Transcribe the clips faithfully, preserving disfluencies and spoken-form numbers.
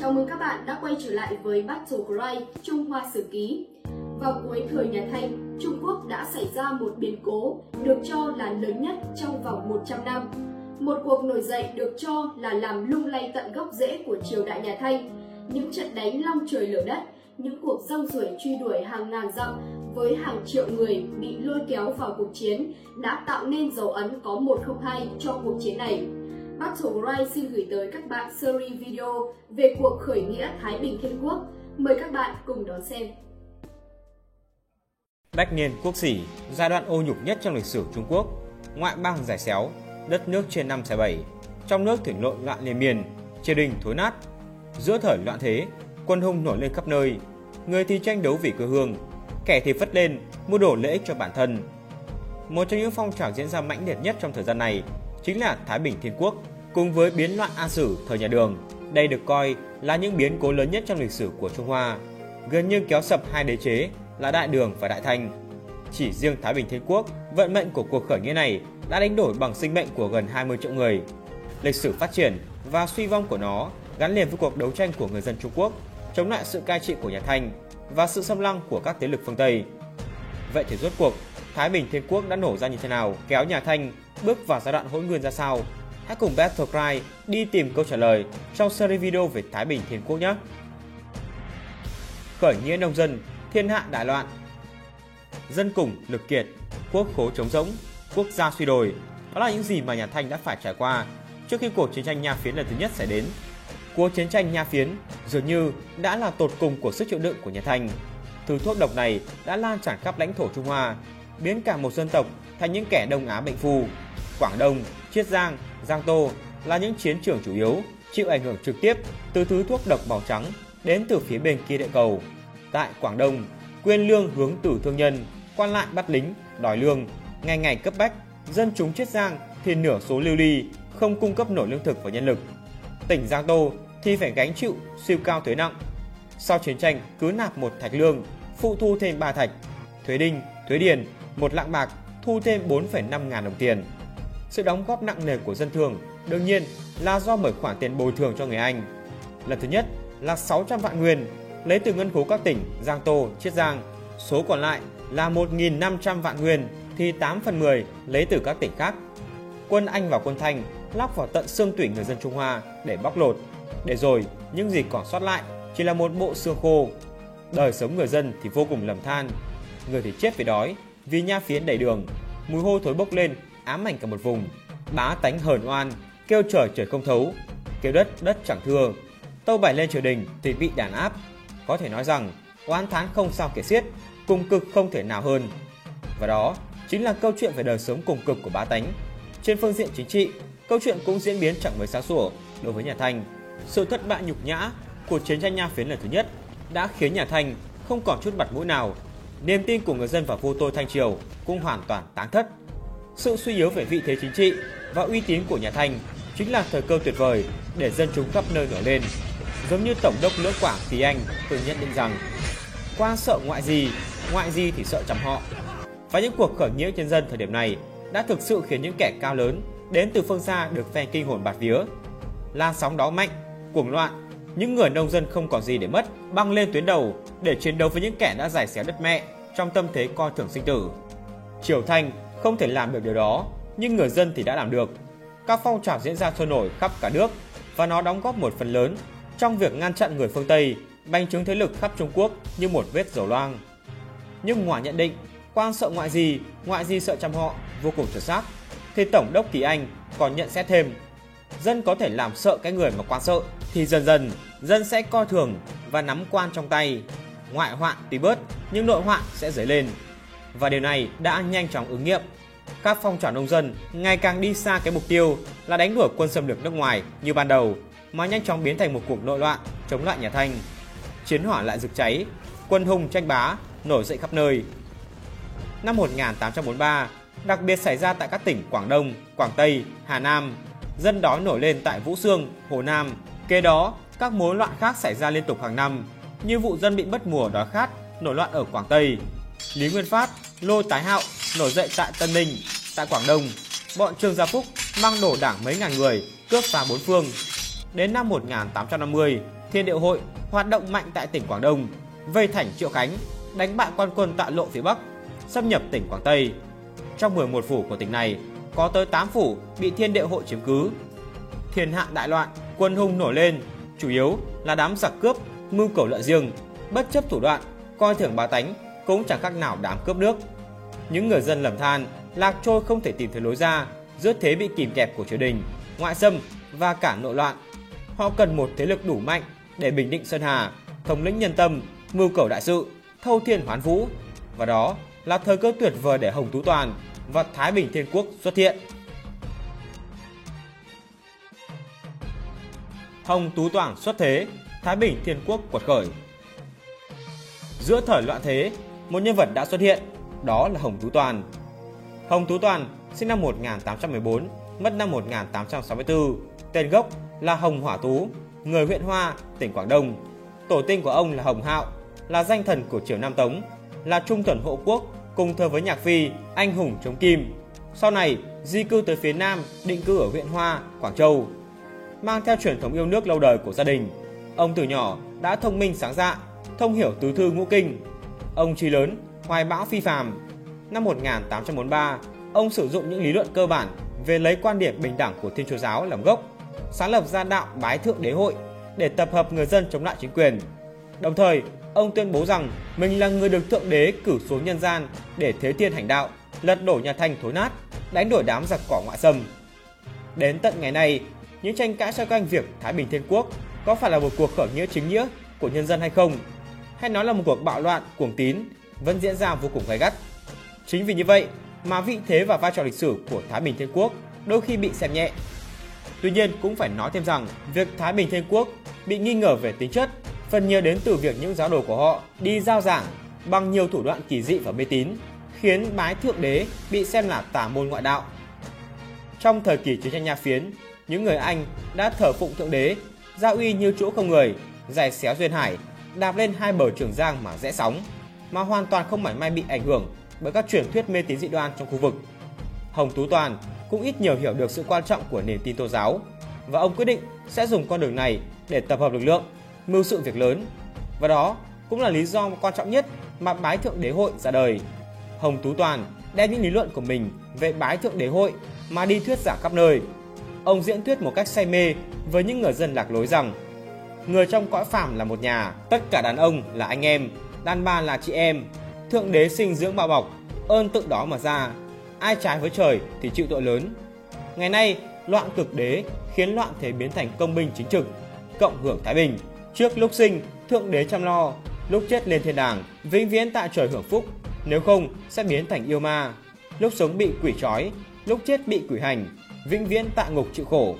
Chào mừng các bạn đã quay trở lại với Battlecry, Trung Hoa Sử Ký. Vào cuối thời nhà Thanh, Trung Quốc đã xảy ra một biến cố được cho là lớn nhất trong vòng một trăm năm. Một cuộc nổi dậy được cho là làm lung lay tận gốc rễ của triều đại nhà Thanh. Những trận đánh long trời lở đất, những cuộc rong ruổi truy đuổi hàng ngàn dặm với hàng triệu người bị lôi kéo vào cuộc chiến đã tạo nên dấu ấn có một không hai cho cuộc chiến này. Battlecry xin gửi tới các bạn series video về cuộc khởi nghĩa Thái Bình Thiên Quốc. Mời các bạn cùng đón xem. Bách niên quốc sỉ, giai đoạn ô nhục nhất trong lịch sử Trung Quốc, ngoại bang giải xéo, đất nước trên năm xẻ bảy, trong nước thủy lộn loạn liên miên, triều đình thối nát. Giữa thời loạn thế, quân hung nổi lên khắp nơi, người thì tranh đấu vì quê hương, kẻ thì phất lên mua đồ lễ cho bản thân. Một trong những phong trào diễn ra mãnh liệt nhất trong thời gian này chính là Thái Bình Thiên Quốc, cùng với biến loạn An Sử thời nhà Đường. Đây được coi là những biến cố lớn nhất trong lịch sử của Trung Hoa, gần như kéo sập hai đế chế là Đại Đường và Đại Thanh. Chỉ riêng Thái Bình Thiên Quốc, vận mệnh của cuộc khởi nghĩa này đã đánh đổi bằng sinh mệnh của gần hai mươi triệu người. Lịch sử phát triển và suy vong của nó gắn liền với cuộc đấu tranh của người dân Trung Quốc chống lại sự cai trị của nhà Thanh và sự xâm lăng của các thế lực phương Tây. Vậy thì rốt cuộc Thái Bình Thiên Quốc đã nổ ra như thế nào, kéo nhà Thanh bước vào giai đoạn hỗn nguyên ra sao? Hãy cùng Battlecry đi tìm câu trả lời trong series video về Thái Bình Thiên Quốc nhé. Khởi nghĩa nông dân, thiên hạ đại loạn. Dân cùng, lực kiệt, quốc khố trống rỗng, quốc gia suy đồi. Đó là những gì mà nhà Thanh đã phải trải qua trước khi cuộc chiến tranh Nha Phiến lần thứ nhất xảy đến. Cuộc chiến tranh Nha Phiến dường như đã là tột cùng của sức chịu đựng của nhà Thanh. Thứ thuốc độc này đã lan tràn khắp lãnh thổ Trung Hoa, biến cả một dân tộc thành những kẻ Đông Á bệnh phù. Quảng Đông, Chiết Giang, Giang Tô là những chiến trường chủ yếu chịu ảnh hưởng trực tiếp từ thứ thuốc độc màu trắng đến từ phía bên kia địa cầu. Tại Quảng Đông, quyền lương hướng từ thương nhân, quan lại bắt lính, đòi lương, ngày ngày cấp bách. Dân chúng Chiết Giang thì nửa số lưu ly, không cung cấp nổi lương thực và nhân lực. Tỉnh Giang Tô thì phải gánh chịu siêu cao thuế nặng. Sau chiến tranh cứ nạp một thạch lương, phụ thu thêm ba thạch, thuế đinh, thuế điền, một lạng bạc, thu thêm bốn phẩy năm ngàn đồng tiền. Sự đóng góp nặng nề của dân thường đương nhiên là do bởi khoản tiền bồi thường cho người Anh. Lần thứ nhất là sáu trăm vạn nguyên lấy từ ngân khố các tỉnh Giang Tô, Chiết Giang. Số còn lại là một nghìn năm trăm vạn nguyên thì tám phần mười lấy từ các tỉnh khác. Quân Anh và quân Thanh lóc vào tận xương tủy người dân Trung Hoa để bóc lột, để rồi những gì còn sót lại chỉ là một bộ xương khô. Đời sống người dân thì vô cùng lầm than, người thì chết vì đói, vì nha phiến đầy đường, mùi hôi thối bốc lên ám ảnh cả một vùng. Bá tánh hờn oan, kêu trời trời không thấu, kêu đất đất chẳng thưa. Tâu bày lên triều đình thì bị đàn áp. Có thể nói rằng oán thán không sao kể xiết, cùng cực không thể nào hơn. Và đó chính là câu chuyện về đời sống cùng cực của bá tánh. Trên phương diện chính trị, câu chuyện cũng diễn biến chẳng mấy sáng sủa đối với nhà Thanh. Sự thất bại nhục nhã của chiến tranh Nha Phiến lần thứ nhất đã khiến nhà Thanh không còn chút mặt mũi nào. Niềm tin của người dân vào vô tôi Thanh triều cũng hoàn toàn tán thất. Sự suy yếu về vị thế chính trị và uy tín của nhà Thanh chính là thời cơ tuyệt vời để dân chúng khắp nơi nổi lên. Giống như Tổng đốc Lưỡng Quảng Kỳ Anh từng nhận định rằng: "Quan sợ ngoại gì, ngoại gì thì sợ chằm họ." Và những cuộc khởi nghĩa nhân dân thời điểm này đã thực sự khiến những kẻ cao lớn đến từ phương xa được phen kinh hồn bạt vía. Lan sóng đó mạnh, cuồng loạn, những người nông dân không còn gì để mất băng lên tuyến đầu để chiến đấu với những kẻ đã giải xéo đất mẹ trong tâm thế coi thường sinh tử. Triều Thanh không thể làm được điều đó, nhưng người dân thì đã làm được. Các phong trào diễn ra sôi nổi khắp cả nước và nó đóng góp một phần lớn trong việc ngăn chặn người phương Tây, bành trướng thế lực khắp Trung Quốc như một vết rầu loang. Nhưng ngoài nhận định quan sợ ngoại gì, ngoại gì sợ chăm họ vô cùng chuẩn xác, thì Tổng đốc Kỳ Anh còn nhận xét thêm: dân có thể làm sợ cái người mà quan sợ thì dần dần dân sẽ coi thường và nắm quan trong tay. Ngoại hoạn tuy bớt nhưng nội hoạn sẽ dấy lên. Và điều này đã nhanh chóng ứng nghiệm. Các phong trào nông dân ngày càng đi xa cái mục tiêu là đánh đuổi quân xâm lược nước ngoài như ban đầu, mà nhanh chóng biến thành một cuộc nội loạn chống lại nhà Thanh. Chiến hỏa lại rực cháy, quân hùng tranh bá nổi dậy khắp nơi. Năm một nghìn tám trăm bốn mươi ba, đặc biệt xảy ra tại các tỉnh Quảng Đông, Quảng Tây, Hà Nam. Dân đói nổi lên tại Vũ Xương, Hồ Nam. Kế đó, các mối loạn khác xảy ra liên tục hàng năm, như vụ dân bị mất mùa đói khát nổi loạn ở Quảng Tây. Lý Nguyên Phát, Lô Tái Hạo nổi dậy tại Tân Ninh. Tại Quảng Đông, bọn Trương Gia Phúc mang đổ đảng mấy ngàn người, cướp phá bốn phương. Đến năm một nghìn tám trăm năm mươi, Thiên Điệu Hội hoạt động mạnh tại tỉnh Quảng Đông, vây thành Triệu Khánh, đánh bại quan quân Tạ Lộ phía Bắc, xâm nhập tỉnh Quảng Tây. Trong mười một phủ của tỉnh này, có tới tám phủ bị Thiên Điệu Hội chiếm cứ. Thiên hạ đại loạn, quân hung nổi lên, chủ yếu là đám giặc cướp, mưu cầu lợi riêng, bất chấp thủ đoạn, coi thường bá tánh, cũng chẳng khác nào đám cướp nước. Những người dân lầm than, lạc trôi không thể tìm thấy lối ra, giữa thế bị kìm kẹp của triều đình, ngoại xâm và cả nội loạn. Họ cần một thế lực đủ mạnh để bình định sơn hà, thống lĩnh nhân tâm, mưu cầu đại sự, thâu thiên hoán vũ. Và đó là thời cơ tuyệt vời để Hồng Tú Toàn và Thái Bình Thiên Quốc xuất hiện. Hồng Tú Toàn xuất thế, Thái Bình Thiên Quốc quật khởi. Giữa thời loạn thế, một nhân vật đã xuất hiện, đó là Hồng Tú Toàn. Hồng Tú Toàn sinh năm một nghìn tám trăm mười bốn, mất năm một nghìn tám trăm sáu mươi tư, tên gốc là Hồng Hỏa Tú, người huyện Hoa, tỉnh Quảng Đông. Tổ tiên của ông là Hồng Hạo, là danh thần của triều Nam Tống, là trung thần hộ quốc, cùng thời với Nhạc Phi, anh hùng chống Kim. Sau này di cư tới phía Nam, định cư ở huyện Hoa, Quảng Châu. Mang theo truyền thống yêu nước lâu đời của gia đình, ông từ nhỏ đã thông minh sáng dạ, thông hiểu tứ thư ngũ kinh. Ông trí lớn, hoài bão phi phàm. Năm một nghìn tám trăm bốn mươi ba, ông sử dụng những lý luận cơ bản về lấy quan điểm bình đẳng của Thiên Chúa giáo làm gốc, sáng lập ra đạo Bái Thượng Đế Hội để tập hợp người dân chống lại chính quyền. Đồng thời, ông tuyên bố rằng mình là người được Thượng Đế cử xuống nhân gian để thế thiên hành đạo, lật đổ nhà Thanh thối nát, đánh đổi đám giặc cỏ ngoại xâm. Đến tận ngày nay, những tranh cãi xoay quanh việc Thái Bình Thiên Quốc có phải là một cuộc khởi nghĩa chính nghĩa của nhân dân hay không, hay nó là một cuộc bạo loạn cuồng tín, vẫn diễn ra vô cùng gay gắt. Chính vì như vậy mà vị thế và vai trò lịch sử của Thái Bình Thiên Quốc đôi khi bị xem nhẹ. Tuy nhiên, cũng phải nói thêm rằng việc Thái Bình Thiên Quốc bị nghi ngờ về tính chất phần nhiều đến từ việc những giáo đồ của họ đi giao giảng bằng nhiều thủ đoạn kỳ dị và mê tín, khiến Bái Thượng Đế bị xem là tà môn ngoại đạo. Trong thời kỳ chiến tranh Nha Phiến, những người Anh đã thờ phụng Thượng Đế, gia uy như chỗ không người, giày xéo duyên hải, đạp lên hai bờ Trường Giang mà rẽ sóng, mà hoàn toàn không mảy may bị ảnh hưởng bởi các truyền thuyết mê tín dị đoan trong khu vực. Hồng Tú Toàn cũng ít nhiều hiểu được sự quan trọng của niềm tin tôn giáo, và ông quyết định sẽ dùng con đường này để tập hợp lực lượng, mưu sự việc lớn. Và đó cũng là lý do quan trọng nhất mà Bái Thượng Đế Hội ra đời. Hồng Tú Toàn đem những lý luận của mình về Bái Thượng Đế Hội mà đi thuyết giảng khắp nơi. Ông diễn thuyết một cách say mê với những người dân lạc lối rằng người trong cõi phàm là một nhà, tất cả đàn ông là anh em, đàn bà là chị em, Thượng Đế sinh dưỡng bao bọc, ơn tự đó mà ra, ai trái với trời thì chịu tội lớn. Ngày nay, loạn cực đế khiến loạn thế biến thành công binh chính trực, cộng hưởng thái bình. Trước lúc sinh, Thượng Đế chăm lo, lúc chết lên thiên đàng, vĩnh viễn tại trời hưởng phúc, nếu không sẽ biến thành yêu ma. Lúc sống bị quỷ trói, lúc chết bị quỷ hành, vĩnh viễn tại ngục chịu khổ.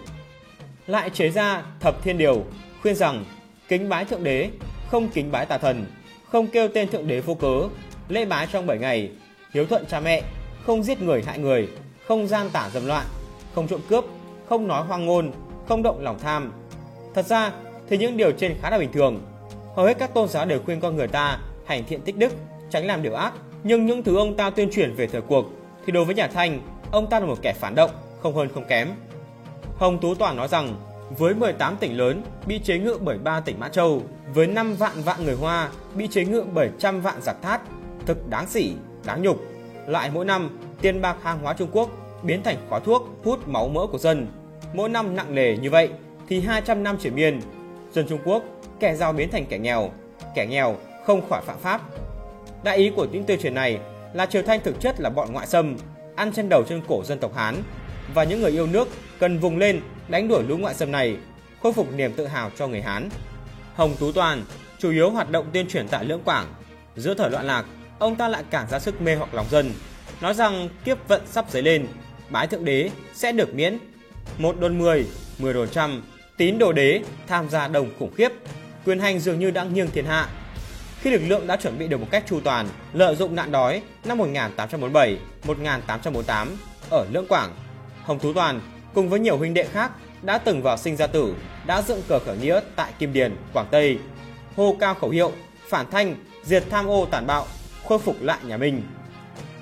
Lại chế ra thập thiên điều, khuyên rằng kính bái Thượng Đế, không kính bái tà thần, không kêu tên Thượng Đế vô cớ, lễ bái trong bảy ngày, hiếu thuận cha mẹ, không giết người hại người, không gian tả dâm loạn, không trộm cướp, không nói hoang ngôn, không động lòng tham. Thật ra thì những điều trên khá là bình thường. Hầu hết các tôn giáo đều khuyên con người ta hành thiện tích đức, tránh làm điều ác. Nhưng những thứ ông ta tuyên truyền về thời cuộc thì đối với nhà Thanh, ông ta là một kẻ phản động, không hơn không kém. Hồng Tú Toàn nói rằng với mười tám tỉnh lớn bị chế ngự bởi ba tỉnh Mã Châu, với năm vạn vạn người Hoa bị chế ngự bởi trăm vạn giặc Thát, thực đáng sỉ, đáng nhục. Lại mỗi năm, tiền bạc hàng hóa Trung Quốc biến thành khói thuốc hút máu mỡ của dân. Mỗi năm nặng nề như vậy thì hai trăm năm triển miên, dân Trung Quốc, kẻ giàu biến thành kẻ nghèo, kẻ nghèo không khỏi phạm pháp. Đại ý của những tiêu truyền này là triều Thanh thực chất là bọn ngoại xâm, ăn trên đầu trên cổ dân tộc Hán, và những người yêu nước cần vùng lên đánh đuổi lũ ngoại xâm này, khôi phục niềm tự hào cho người Hán. Hồng Tú Toàn chủ yếu hoạt động tuyên truyền tại Lưỡng Quảng. Giữa thời loạn lạc, ông ta lại càng ra sức mê hoặc lòng dân, nói rằng kiếp vận sắp dấy lên, bái Thượng Đế sẽ được miễn. Một đồn mười, mười đồn trăm, tín đồ đế tham gia đồng khủng khiếp, quyền hành dường như đã nghiêng thiên hạ. Khi lực lượng đã chuẩn bị được một cách chu toàn, lợi dụng nạn đói năm một nghìn tám trăm bốn mươi bảy đến một nghìn tám trăm bốn mươi tám ở Lưỡng Quảng, Hồng Tú Toàn cùng với nhiều huynh đệ khác đã từng vào sinh ra tử, đã dựng cờ khởi nghĩa tại Kim Điền, Quảng Tây, hô cao khẩu hiệu phản Thanh, diệt tham ô tàn bạo, khôi phục lại nhà Minh.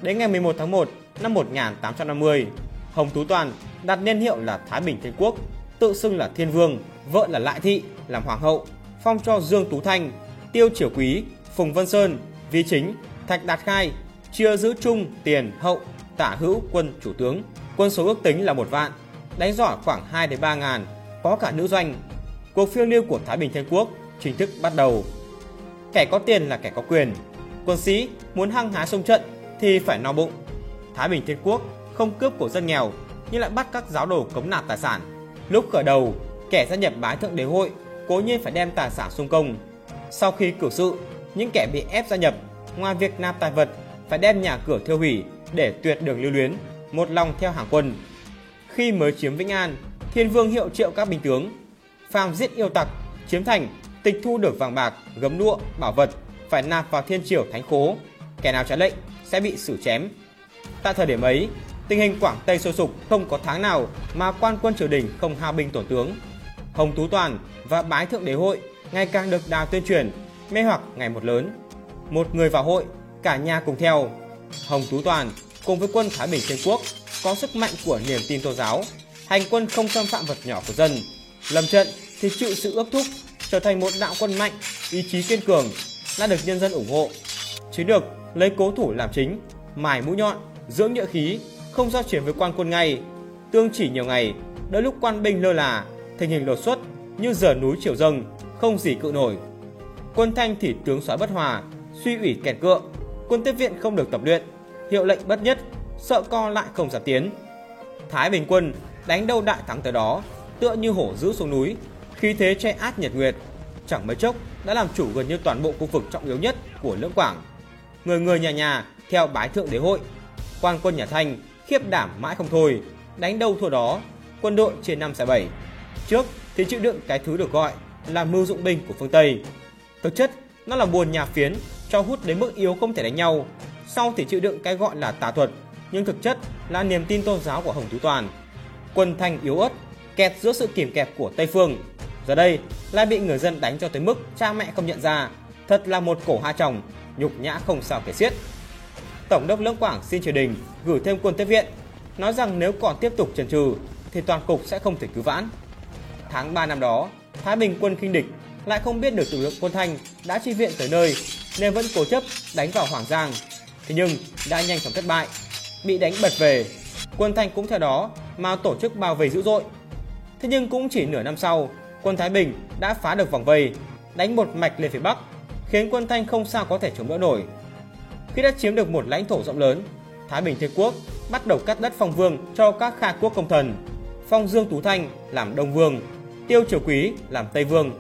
Đến ngày mười một tháng một năm một nghìn tám trăm năm mươi, Hồng Tú Toàn đặt niên hiệu là Thái Bình Thiên Quốc, tự xưng là Thiên Vương, vợ là Lại Thị làm hoàng hậu, phong cho Dương Tú Thanh, Tiêu Triều Quý, Phùng Vân Sơn, Vi Chính, Thạch Đạt Khai, chia giữ trung, tiền, hậu, tả hữu quân chủ tướng. Quân số ước tính là một vạn, đánh giỏi khoảng hai đến ba ngàn, có cả nữ doanh. Cuộc phiêu lưu của Thái Bình Thiên Quốc chính thức bắt đầu. Kẻ có tiền là kẻ có quyền. Quân sĩ muốn hăng hái xông trận thì phải no bụng. Thái Bình Thiên Quốc không cướp của dân nghèo nhưng lại bắt các giáo đồ cống nạp tài sản. Lúc khởi đầu, kẻ gia nhập Bái Thượng Đế Hội cố nhiên phải đem tài sản sung công. Sau khi cử sự, những kẻ bị ép gia nhập ngoài việc nạp tài vật phải đem nhà cửa thiêu hủy để tuyệt đường lưu luyến, một lòng theo hàng quân. Khi mới chiếm Vĩnh An, Thiên Vương hiệu triệu các binh tướng, phàm giết yêu tặc, chiếm thành, tịch thu được vàng bạc, gấm lụa, bảo vật phải nạp vào Thiên Triều Thánh Khố. Kẻ nào trái lệnh sẽ bị xử chém. Tại thời điểm ấy, tình hình Quảng Tây sôi sục, không có tháng nào mà quan quân triều đình không hao binh tổn tướng. Hồng Tú Toàn và Bái Thượng Đế Hội ngày càng được đào tuyên truyền, mê hoặc ngày một lớn. Một người vào hội, cả nhà cùng theo. Hồng Tú Toàn cùng với quân Thái Bình Thiên Quốc có sức mạnh của niềm tin tôn giáo, hành quân không xâm phạm vật nhỏ của dân, lâm trận thì chịu sự ước thúc, trở thành một đạo quân mạnh, ý chí kiên cường, đã được nhân dân ủng hộ. Chiến lược lấy cố thủ làm chính, mài mũi nhọn, dưỡng nhuệ khí, không giao chiến với quan quân ngay, tương chỉ nhiều ngày, đợi lúc quan binh lơ là, tình hình đột xuất như dở núi chiều dâng, không gì cự nổi. Quân Thanh thì tướng soái bất hòa, suy ủy kẹt cựa, quân tiếp viện không được tập luyện, hiệu lệnh bất nhất, sợ co lại không dám tiến. Thái Bình quân đánh đâu đại thắng tới đó, tựa như hổ dữ xuống núi, khí thế che át nhật nguyệt, chẳng mấy chốc đã làm chủ gần như toàn bộ khu vực trọng yếu nhất của lưỡng Quảng. Người người nhà nhà theo Bái Thượng Đế Hội, quan quân nhà Thanh khiếp đảm mãi không thôi, đánh đâu thua đó, quân đội trên năm xẻ bảy. Trước thì chịu đựng cái thứ được gọi là mưu dụng binh của phương Tây, thực chất nó là buồn nhà phiến cho hút đến mức yếu không thể đánh nhau. Sau thì chịu đựng cái gọi là tà thuật, nhưng thực chất là niềm tin tôn giáo của Hồng Tú Toàn. Quân Thanh yếu ớt, kẹt giữa sự kìm kẹp của Tây phương, giờ đây lại bị người dân đánh cho tới mức cha mẹ không nhận ra, thật là một cổ hai chồng, nhục nhã không sao kể xiết. Tổng đốc lưỡng Quảng xin triều đình gửi thêm quân tiếp viện, nói rằng nếu còn tiếp tục chần chừ thì toàn cục sẽ không thể cứu vãn. Tháng ba năm đó, Thái Bình quân khinh địch, lại không biết được lực lượng quân Thanh đã chi viện tới nơi nên vẫn cố chấp đánh vào Hoàng Giang. Thế nhưng đã nhanh chóng thất bại, bị đánh bật về. Quân Thanh cũng theo đó mà tổ chức bao vây dữ dội. Thế nhưng cũng chỉ nửa năm sau, quân Thái Bình đã phá được vòng vây, đánh một mạch lên phía Bắc, khiến quân Thanh không sao có thể chống đỡ nổi. Khi đã chiếm được một lãnh thổ rộng lớn, Thái Bình Thiên Quốc bắt đầu cắt đất phong vương cho các khai quốc công thần, phong Dương Tú Thanh làm Đông Vương, Tiêu Triều Quý làm Tây Vương,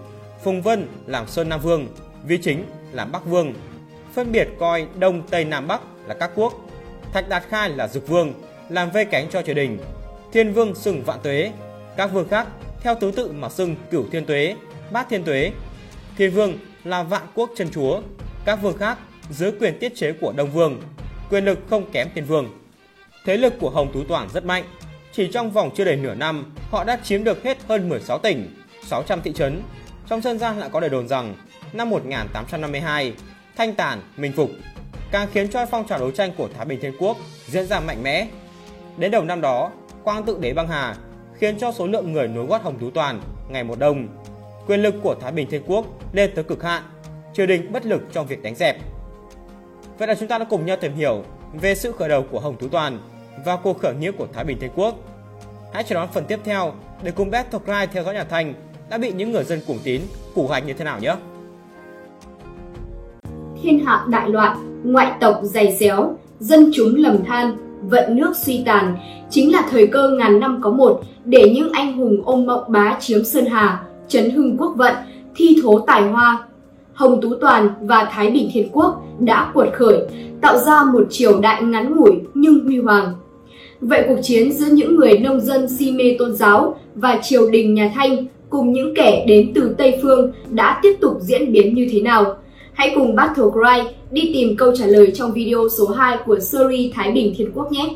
Phùng Vân làm Sơn Nam Vương, Vi Chính làm Bắc Vương, phân biệt coi Đông Tây Nam Bắc là các quốc. Thạch Đạt Khai là Dực Vương, làm vây cánh cho triều đình. Thiên Vương xưng Vạn Tuế, các vương khác theo thứ tự mà xưng Cửu Thiên Tuế, Bát Thiên Tuế. Thiên Vương là Vạn Quốc chân chúa, các vương khác dưới quyền tiết chế của Đông Vương, quyền lực không kém Thiên Vương. Thế lực của Hồng Tú Toàn rất mạnh, chỉ trong vòng chưa đầy nửa năm, họ đã chiếm được hết hơn mười sáu tỉnh, sáu trăm thị trấn. Trong dân gian lại có lời đồn rằng năm một nghìn tám trăm năm mươi hai, Thanh tàn, Minh phục, càng khiến cho phong trào đấu tranh của Thái Bình Thiên Quốc diễn ra mạnh mẽ. Đến đầu năm đó, Quang Tự Đế băng hà, khiến cho số lượng người nối gót Hồng Tú Toàn ngày một đông. Quyền lực của Thái Bình Thiên Quốc lên tới cực hạn, triều đình bất lực trong việc đánh dẹp. Vậy là chúng ta đã cùng nhau tìm hiểu về sự khởi đầu của Hồng Tú Toàn và cuộc khởi nghĩa của Thái Bình Thiên Quốc. Hãy chờ đón phần tiếp theo để cùng Battlecry theo dõi nhà Thanh đã bị những người dân cuồng tín củ hành như thế nào nhé. Thiên hạ đại loạn, ngoại tộc dày réo, dân chúng lầm than, vận nước suy tàn, chính là thời cơ ngàn năm có một để những anh hùng ôm mộng bá chiếm Sơn Hà, trấn hưng quốc vận, thi thố tài hoa. Hồng Tú Toàn và Thái Bình Thiên Quốc đã cuột khởi, tạo ra một triều đại ngắn ngủi nhưng huy hoàng. Vậy cuộc chiến giữa những người nông dân si mê tôn giáo và triều đình nhà Thanh cùng những kẻ đến từ Tây Phương đã tiếp tục diễn biến như thế nào? Hãy cùng Battlecry đi tìm câu trả lời trong video số hai của series Thái Bình Thiên Quốc nhé!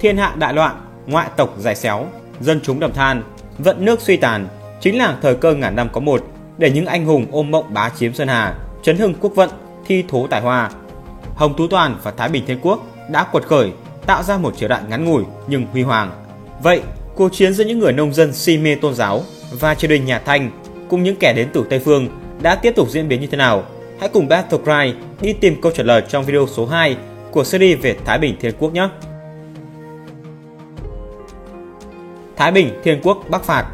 Thiên hạ đại loạn, ngoại tộc dày xéo, dân chúng đầm than, vận nước suy tàn, chính là thời cơ ngàn năm có một để những anh hùng ôm mộng bá chiếm Sơn Hà, trấn hưng quốc vận, thi thố tài hoa. Hồng Tú Toàn và Thái Bình Thiên Quốc đã quật khởi, tạo ra một triều đại ngắn ngủi nhưng huy hoàng. Vậy, cuộc chiến giữa những người nông dân si mê tôn giáo và triều đình nhà Thanh cùng những kẻ đến từ Tây Phương đã tiếp tục diễn biến như thế nào? Hãy cùng Battlecry đi tìm câu trả lời trong video số hai của series về Thái Bình Thiên Quốc nhé! Thái Bình Thiên Quốc Bắc phạt.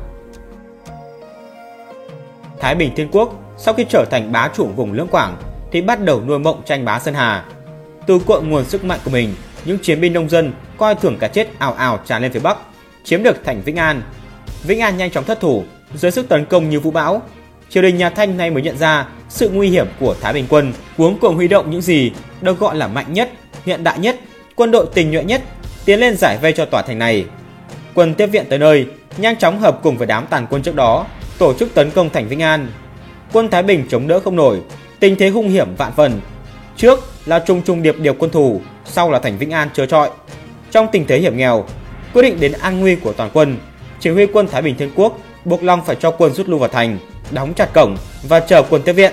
Thái Bình Thiên Quốc sau khi trở thành bá chủ vùng Lưỡng Quảng thì bắt đầu nuôi mộng tranh bá Sơn Hà. Từ cuộn nguồn sức mạnh của mình, những chiến binh nông dân coi thường cả chết ào ào tràn lên phía Bắc, chiếm được thành Vĩnh An. Vĩnh An nhanh chóng thất thủ dưới sức tấn công như vũ bão. Triều đình nhà Thanh nay mới nhận ra sự nguy hiểm của Thái Bình quân, cuống cuồng huy động những gì được gọi là mạnh nhất, hiện đại nhất, quân đội tình nhuệ nhất tiến lên giải vây cho tòa thành này. Quân tiếp viện tới nơi, nhanh chóng hợp cùng với đám tàn quân trước đó, tổ chức tấn công thành Vĩnh An. Quân Thái Bình chống đỡ không nổi, tình thế hung hiểm vạn phần. Trước là trùng trùng điệp điệp quân thù, sau là thành Vĩnh An trơ trọi. Trong tình thế hiểm nghèo, quyết định đến an nguy của toàn quân, chỉ huy quân Thái Bình Thiên Quốc buộc lòng phải cho quân rút lui vào thành, đóng chặt cổng và chờ quân tiếp viện.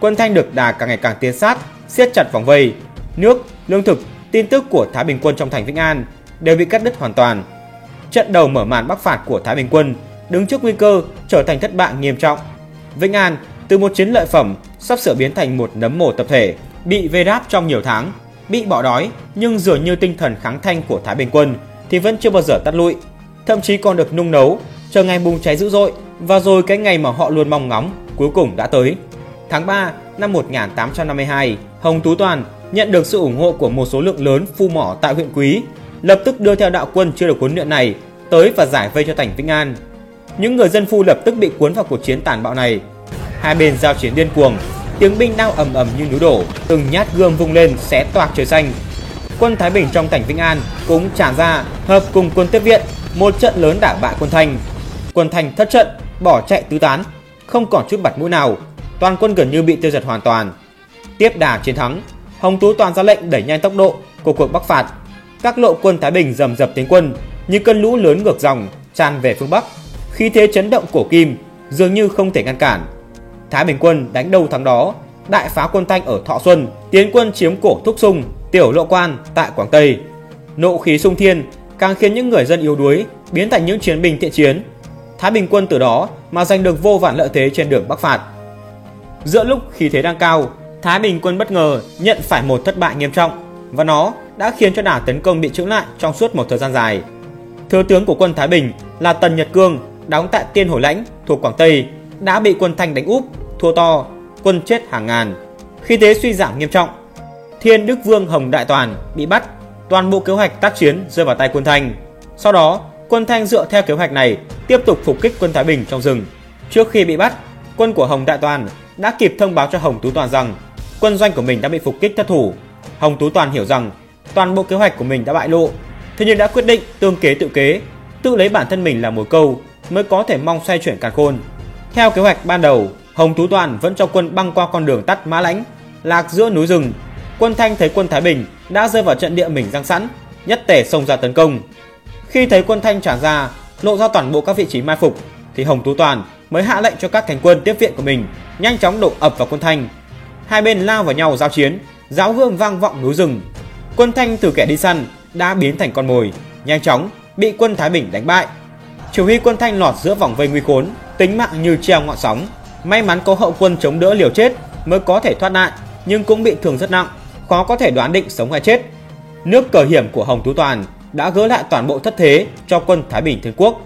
Quân Thanh được đà càng ngày càng tiến sát, siết chặt vòng vây. Nước, lương thực, tin tức của Thái Bình quân trong thành Vĩnh An đều bị cắt đứt hoàn toàn. Trận đầu mở màn bắc phạt của Thái Bình quân đứng trước nguy cơ trở thành thất bại nghiêm trọng. Vĩnh An từ một chiến lợi phẩm sắp sửa biến thành một nấm mồ tập thể, bị vây ráp trong nhiều tháng, bị bỏ đói, nhưng dường như tinh thần kháng thanh của Thái Bình quân thì vẫn chưa bao giờ tắt lụi, thậm chí còn được nung nấu chờ ngày bùng cháy dữ dội, và rồi cái ngày mà họ luôn mong ngóng cuối cùng đã tới. Tháng ba năm một nghìn tám trăm năm mươi hai, Hồng Tú Toàn nhận được sự ủng hộ của một số lượng lớn phu mỏ tại huyện Quý, lập tức đưa theo đạo quân chưa được huấn luyện này tới và giải vây cho thành Vĩnh An. Những người dân phu lập tức bị cuốn vào cuộc chiến tàn bạo này. Hai bên giao chiến điên cuồng, tiếng binh đao ầm ầm như núi đổ, từng nhát gươm vung lên xé toạc trời xanh. Quân Thái Bình trong thành Vĩnh An cũng tràn ra, hợp cùng quân tiếp viện, một trận lớn đả bại quân Thanh. Quân Thanh thất trận, bỏ chạy tứ tán, không còn chút mặt mũi nào, toàn quân gần như bị tiêu diệt hoàn toàn. Tiếp đà chiến thắng, Hồng Tú Toàn ra lệnh đẩy nhanh tốc độ của cuộc bắc phạt. Các lộ quân Thái Bình rầm rập tiến quân như cơn lũ lớn ngược dòng tràn về phương Bắc, khí thế chấn động cổ kim dường như không thể ngăn cản. Thái Bình quân đánh đâu thắng đó, đại phá quân Thanh ở Thọ Xuân, tiến quân chiếm cổ Thúc Sung, Tiểu Lộ Quan tại Quảng Tây. Nộ khí sung thiên càng khiến những người dân yếu đuối biến thành những chiến binh thiện chiến. Thái Bình quân từ đó mà giành được vô vàn lợi thế trên đường bắc phạt. Giữa lúc khí thế đang cao, Thái Bình quân bất ngờ nhận phải một thất bại nghiêm trọng, và nó đã khiến cho đà tấn công bị chững lại trong suốt một thời gian dài. Thiếu tướng của quân Thái Bình là Tần Nhật Cương, đóng tại Tiên Hổ Lãnh thuộc Quảng Tây, đã bị quân Thanh đánh úp, thua to, quân chết hàng ngàn, khí thế suy giảm nghiêm trọng. Thiên Đức Vương Hồng Đại Toàn bị bắt, toàn bộ kế hoạch tác chiến rơi vào tay quân Thanh. Sau đó, quân Thanh dựa theo kế hoạch này tiếp tục phục kích quân Thái Bình trong rừng. Trước khi bị bắt, quân của Hồng Đại Toàn đã kịp thông báo cho Hồng Tú Toàn rằng quân doanh của mình đã bị phục kích thất thủ. Hồng Tú Toàn hiểu rằng toàn bộ kế hoạch của mình đã bại lộ, thế nhưng đã quyết định tương kế tự kế, tự lấy bản thân mình là mồi câu mới có thể mong xoay chuyển càn khôn. Theo kế hoạch ban đầu, Hồng Tú Toàn vẫn cho quân băng qua con đường tắt Mã Lãnh, lạc giữa núi rừng. Quân Thanh thấy quân Thái Bình đã rơi vào trận địa mình giăng sẵn, nhất tề xông ra tấn công. Khi thấy quân Thanh tràn ra, lộ ra toàn bộ các vị trí mai phục, thì Hồng Tú Toàn mới hạ lệnh cho các cánh quân tiếp viện của mình nhanh chóng đổ ập vào quân Thanh. Hai bên lao vào nhau giao chiến, giáo hương vang vọng núi rừng. Quân Thanh từ kẻ đi săn đã biến thành con mồi, nhanh chóng bị quân Thái Bình đánh bại. Chỉ huy quân Thanh lọt giữa vòng vây nguy khốn, tính mạng như treo ngọn sóng. May mắn có hậu quân chống đỡ liều chết mới có thể thoát nạn, nhưng cũng bị thương rất nặng, khó có thể đoán định sống hay chết. Nước cờ hiểm của Hồng Tú Toàn đã gỡ lại toàn bộ thất thế cho quân Thái Bình Thiên Quốc.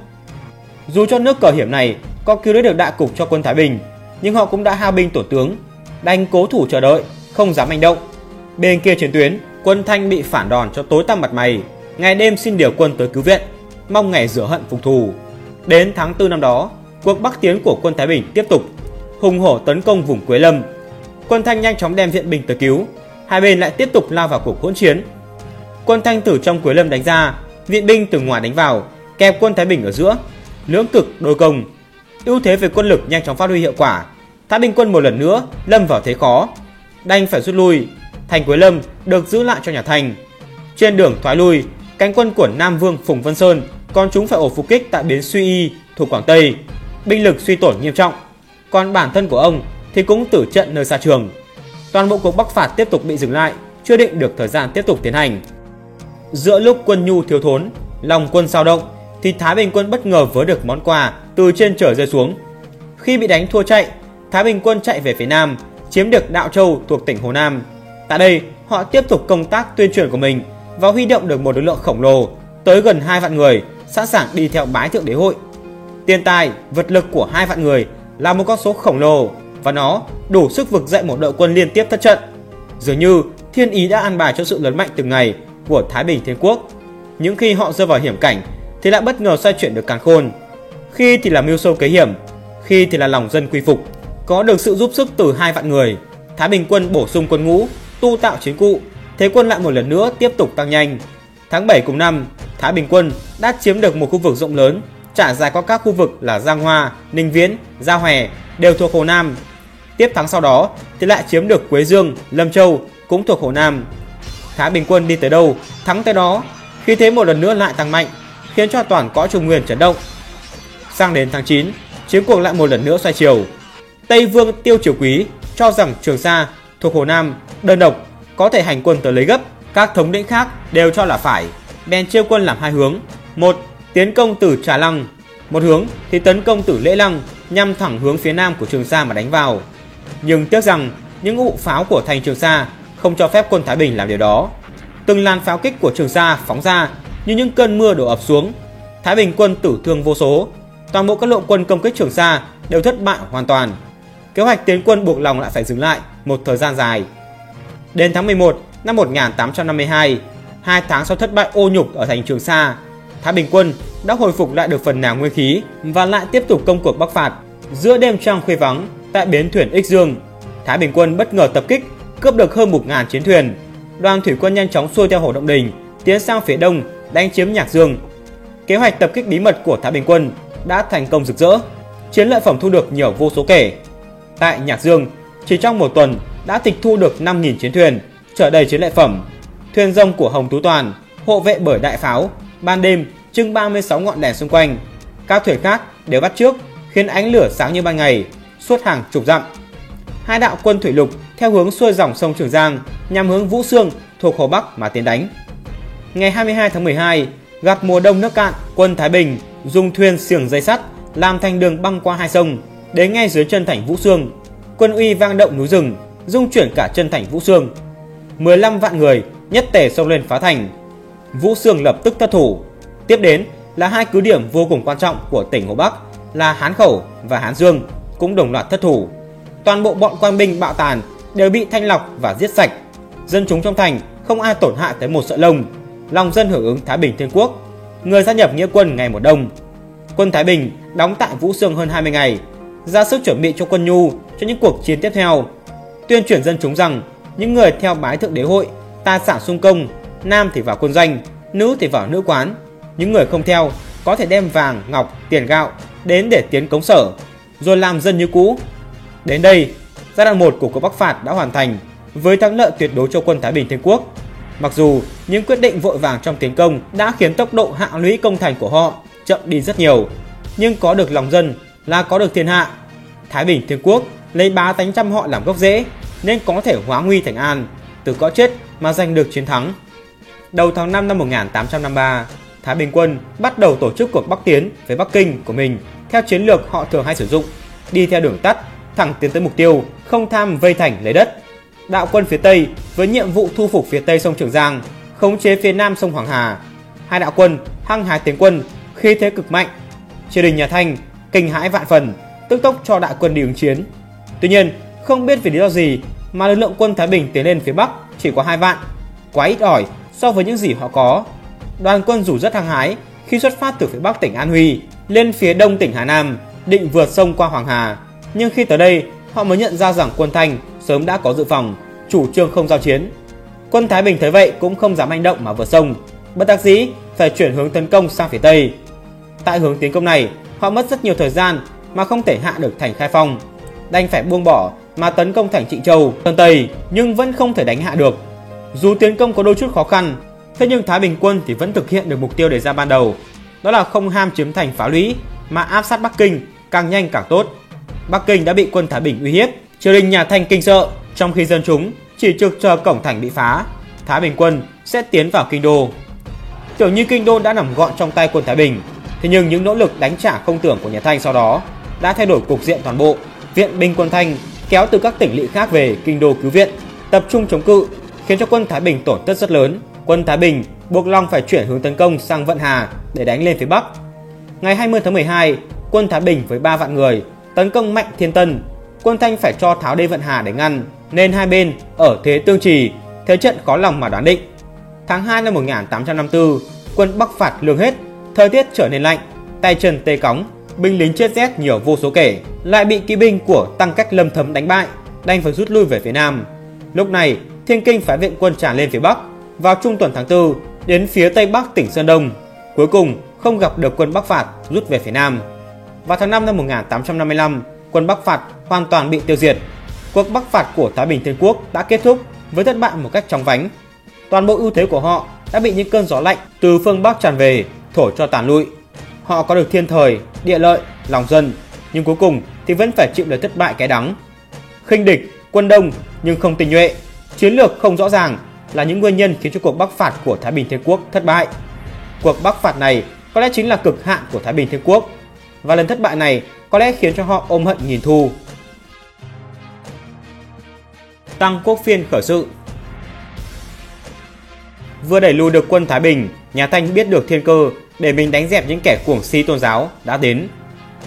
Dù cho nước cờ hiểm này có cứu lấy được đại cục cho quân Thái Bình, nhưng họ cũng đã hao binh tổn tướng, đành cố thủ chờ đợi, không dám hành động. Bên kia chiến tuyến, quân Thanh bị phản đòn cho tối tăm mặt mày, ngày đêm xin điều quân tới cứu viện, mong ngày rửa hận phục thù. Đến tháng tư năm đó, cuộc bắc tiến của quân Thái Bình tiếp tục, hùng hổ tấn công vùng Quế Lâm. Quân Thanh nhanh chóng đem viện binh tới cứu, hai bên lại tiếp tục lao vào cuộc hỗn chiến. Quân Thanh từ trong Quế Lâm đánh ra, viện binh từ ngoài đánh vào, kẹp quân Thái Bình ở giữa, lưỡng cực đôi công. Ưu thế về quân lực nhanh chóng phát huy hiệu quả, Thái Bình quân một lần nữa lâm vào thế khó, đành phải rút lui. Thành Quế Lâm được giữ lại cho nhà Thanh. Trên đường thoái lui, cánh quân của Nam Vương Phùng Vân Sơn còn chúng phải ổ phục kích tại bến Suy Y thuộc Quảng Tây, binh lực suy tổn nghiêm trọng. Còn bản thân của ông thì cũng tử trận nơi xa trường. Toàn bộ cuộc bắc phạt tiếp tục bị dừng lại, chưa định được thời gian tiếp tục tiến hành. Giữa lúc quân nhu thiếu thốn, lòng quân sao động, thì Thái Bình quân bất ngờ vớ được món quà từ trên trời rơi xuống. Khi bị đánh thua chạy, Thái Bình quân chạy về phía Nam, chiếm được Đạo Châu thuộc tỉnh Hồ Nam. Tại đây, họ tiếp tục công tác tuyên truyền của mình và huy động được một lực lượng khổng lồ tới gần hai vạn người, sẵn sàng đi theo Bái Thượng Đế Hội. Tiền tài, vật lực của hai vạn người là một con số khổng lồ và nó đủ sức vực dậy một đội quân liên tiếp thất trận. Dường như thiên ý đã an bài cho sự lớn mạnh từng ngày của Thái Bình Thiên Quốc. Những khi họ rơi vào hiểm cảnh thì lại bất ngờ xoay chuyển được càn khôn. Khi thì là mưu sâu kế hiểm, khi thì là lòng dân quy phục. Có được sự giúp sức từ hai vạn người, Thái Bình quân bổ sung quân ngũ, tu tạo chiến cụ, thế quân lại một lần nữa tiếp tục tăng nhanh. Tháng bảy cùng năm, Thái Bình quân đã chiếm được một khu vực rộng lớn, trải dài qua các khu vực là Giang Hoa, Ninh Viễn, Gia Hoè đều thuộc Hồ Nam. Tiếp tháng sau đó thì lại chiếm được Quế Dương, Lâm Châu cũng thuộc Hồ Nam. Thái Bình quân đi tới đâu, thắng tới đó, khi thế một lần nữa lại tăng mạnh, khiến cho toàn cõi Trung Nguyên chấn động. Sang đến tháng chín, chiến cuộc lại một lần nữa xoay chiều. Tây Vương Tiêu Triều Quý cho rằng Trường Sa thuộc Hồ Nam đơn độc có thể hành quân tới lấy gấp, các thống lĩnh khác đều cho là phải, bèn chia quân làm hai hướng, một tiến công từ Trà Lăng, một hướng thì tấn công từ Lễ Lăng nhằm thẳng hướng phía nam của Trường Sa mà đánh vào. Nhưng tiếc rằng những ụ pháo của thành Trường Sa không cho phép quân Thái Bình làm điều đó. Từng làn pháo kích của Trường Sa phóng ra như những cơn mưa đổ ập xuống, Thái Bình quân tử thương vô số, toàn bộ các lộ quân công kích Trường Sa đều thất bại hoàn toàn. Kế hoạch tiến quân buộc lòng lại phải dừng lại một thời gian dài. Đến tháng mười một năm một nghìn tám trăm năm mươi hai, hai tháng sau thất bại ô nhục ở thành Trường Sa, Thái Bình quân đã hồi phục lại được phần nào nguyên khí và lại tiếp tục công cuộc bắc phạt. Giữa đêm trăng khuya vắng tại bến thuyền Ích Dương, Thái Bình quân bất ngờ tập kích, cướp được hơn một nghìn chiến thuyền. Đoàn thủy quân nhanh chóng xuôi theo Hồ Động Đình tiến sang phía đông, đánh chiếm Nhạc Dương. Kế hoạch tập kích bí mật của Thái Bình quân đã thành công rực rỡ, chiến lợi phẩm thu được nhiều vô số kể. Tại Nhạc Dương, chỉ trong một tuần đã tịch thu được năm nghìn chiến thuyền, chở đầy chiến lợi phẩm. Thuyền rông của Hồng Tú Toàn hộ vệ bởi đại pháo, ban đêm trưng ba mươi sáu ngọn đèn xung quanh. Các thuyền khác đều bắt trước, khiến ánh lửa sáng như ban ngày suốt hàng chục dặm. Hai đạo quân thủy lục theo hướng xuôi dòng sông Trường Giang nhằm hướng Vũ Xương thuộc Hồ Bắc mà tiến đánh. Ngày hai mươi hai tháng mười hai, gặp mùa đông nước cạn, quân Thái Bình dùng thuyền xiềng dây sắt làm thành đường băng qua hai sông, đến ngay dưới chân thành Vũ Xương. Quân uy vang động núi rừng, rung chuyển cả chân thành Vũ Xương. mười lăm vạn người nhất tề xông lên phá thành. Vũ Xương lập tức thất thủ. Tiếp đến là hai cứ điểm vô cùng quan trọng của tỉnh Hồ Bắc là Hán Khẩu và Hán Dương cũng đồng loạt thất thủ. Toàn bộ bọn quan binh bạo tàn đều bị thanh lọc và giết sạch. Dân chúng trong thành không ai tổn hại tới một sợi lông. Lòng dân hưởng ứng Thái Bình Thiên Quốc, người gia nhập nghĩa quân ngày một đông. Quân Thái Bình đóng tại Vũ Xương hơn hai mươi ngày, ra sức chuẩn bị cho quân nhu cho những cuộc chiến tiếp theo, tuyên truyền dân chúng rằng những người theo Bái Thượng Đế Hội tài sản sung công, nam thì vào quân doanh, nữ thì vào nữ quán, những người không theo có thể đem vàng, ngọc, tiền gạo đến để tiến cống sở, rồi làm dân như cũ. Đến đây, giai đoạn một của cuộc bắc phạt đã hoàn thành với thắng lợi tuyệt đối cho quân Thái Bình Thiên Quốc. Mặc dù những quyết định vội vàng trong tiến công đã khiến tốc độ hạ lũy công thành của họ chậm đi rất nhiều, nhưng có được lòng dân là có được thiên hạ. Thái Bình Thiên Quốc lấy bá tánh trăm họ làm gốc rễ nên có thể hóa nguy thành an, từ cõi chết mà giành được chiến thắng. Đầu tháng năm năm một nghìn tám trăm năm mươi ba, Thái Bình quân bắt đầu tổ chức cuộc bắc tiến về Bắc Kinh của mình theo chiến lược họ thường hay sử dụng, đi theo đường tắt, thẳng tiến tới mục tiêu, không tham vây thành lấy đất. Đạo quân phía Tây với nhiệm vụ thu phục phía Tây sông Trường Giang, khống chế phía Nam sông Hoàng Hà. Hai đạo quân hăng hái tiến quân, khí thế cực mạnh. Triều đình nhà Thanh kinh hãi vạn phần, tức tốc cho đại quân đi ứng chiến. Tuy nhiên, không biết vì lý do gì mà lực lượng quân Thái Bình tiến lên phía Bắc chỉ có hai vạn, quá ít ỏi so với những gì họ có. Đoàn quân dù rất hăng hái khi xuất phát từ phía Bắc tỉnh An Huy lên phía Đông tỉnh Hà Nam, định vượt sông qua Hoàng Hà, nhưng khi tới đây họ mới nhận ra rằng quân Thanh sớm đã có dự phòng, chủ trương không giao chiến. Quân Thái Bình thấy vậy cũng không dám hành động mà vượt sông, bất đắc dĩ phải chuyển hướng tấn công sang phía Tây. Tại hướng tiến công này, họ mất rất nhiều thời gian mà không thể hạ được thành Khai Phong, đành phải buông bỏ mà tấn công thành Trịnh Châu, Sơn Tây, nhưng vẫn không thể đánh hạ được. Dù tiến công có đôi chút khó khăn, thế nhưng Thái Bình quân thì vẫn thực hiện được mục tiêu đề ra ban đầu, đó là không ham chiếm thành phá lũy mà áp sát Bắc Kinh càng nhanh càng tốt. Bắc Kinh đã bị quân Thái Bình uy hiếp, triều đình nhà Thanh kinh sợ, trong khi dân chúng chỉ trực chờ cổng thành bị phá, Thái Bình quân sẽ tiến vào kinh đô. Tưởng như kinh đô đã nằm gọn trong tay quân Thái Bình, thế nhưng những nỗ lực đánh trả không tưởng của nhà Thanh sau đó đã thay đổi cục diện toàn bộ, viện binh quân Thanh kéo từ các tỉnh lỵ khác về kinh đô cứu viện, tập trung chống cự, khiến cho quân Thái Bình tổn thất rất lớn. Quân Thái Bình buộc lòng phải chuyển hướng tấn công sang Vận Hà để đánh lên phía Bắc. Ngày hai mươi tháng mười hai, quân Thái Bình với ba vạn người tấn công mạnh Thiên Tân. Quân Thanh phải cho tháo đê Vận Hà để ngăn, nên hai bên ở thế tương trì, thế trận khó lòng mà đoán định. Tháng hai năm một nghìn tám trăm năm mươi tư, quân Bắc phạt lương hết, thời tiết trở nên lạnh, tay chân tê cóng, binh lính chết rét nhiều vô số kể, lại bị kỵ binh của Tăng Cách Lâm Thấm đánh bại, đành phải rút lui về phía Nam. Lúc này, Thiên Kinh phái viện quân tràn lên phía Bắc, vào trung tuần tháng tư đến phía Tây Bắc tỉnh Sơn Đông, cuối cùng không gặp được quân Bắc phạt rút về phía Nam. Vào tháng năm năm một nghìn tám trăm năm mươi lăm, quân Bắc phạt hoàn toàn bị tiêu diệt. Cuộc Bắc phạt của Thái Bình Thiên Quốc đã kết thúc với thất bại một cách chóng vánh. Toàn bộ ưu thế của họ đã bị những cơn gió lạnh từ phương Bắc tràn về thổi cho tàn lụi. Họ có được thiên thời, địa lợi, lòng dân, nhưng cuối cùng thì vẫn phải chịu được thất bại cái đắng. Khinh địch, quân đông nhưng không tinh nhuệ, chiến lược không rõ ràng là những nguyên nhân khiến cho cuộc Bắc phạt của Thái Bình Thiên Quốc thất bại. Cuộc Bắc phạt này có lẽ chính là cực hạn của Thái Bình Thiên Quốc, và lần thất bại này có lẽ khiến cho họ ôm hận nghìn thu. Tăng Quốc Phiên khởi sự. Vừa đẩy lùi được quân Thái Bình, nhà Thanh biết được thiên cơ để mình đánh dẹp những kẻ cuồng si tôn giáo đã đến.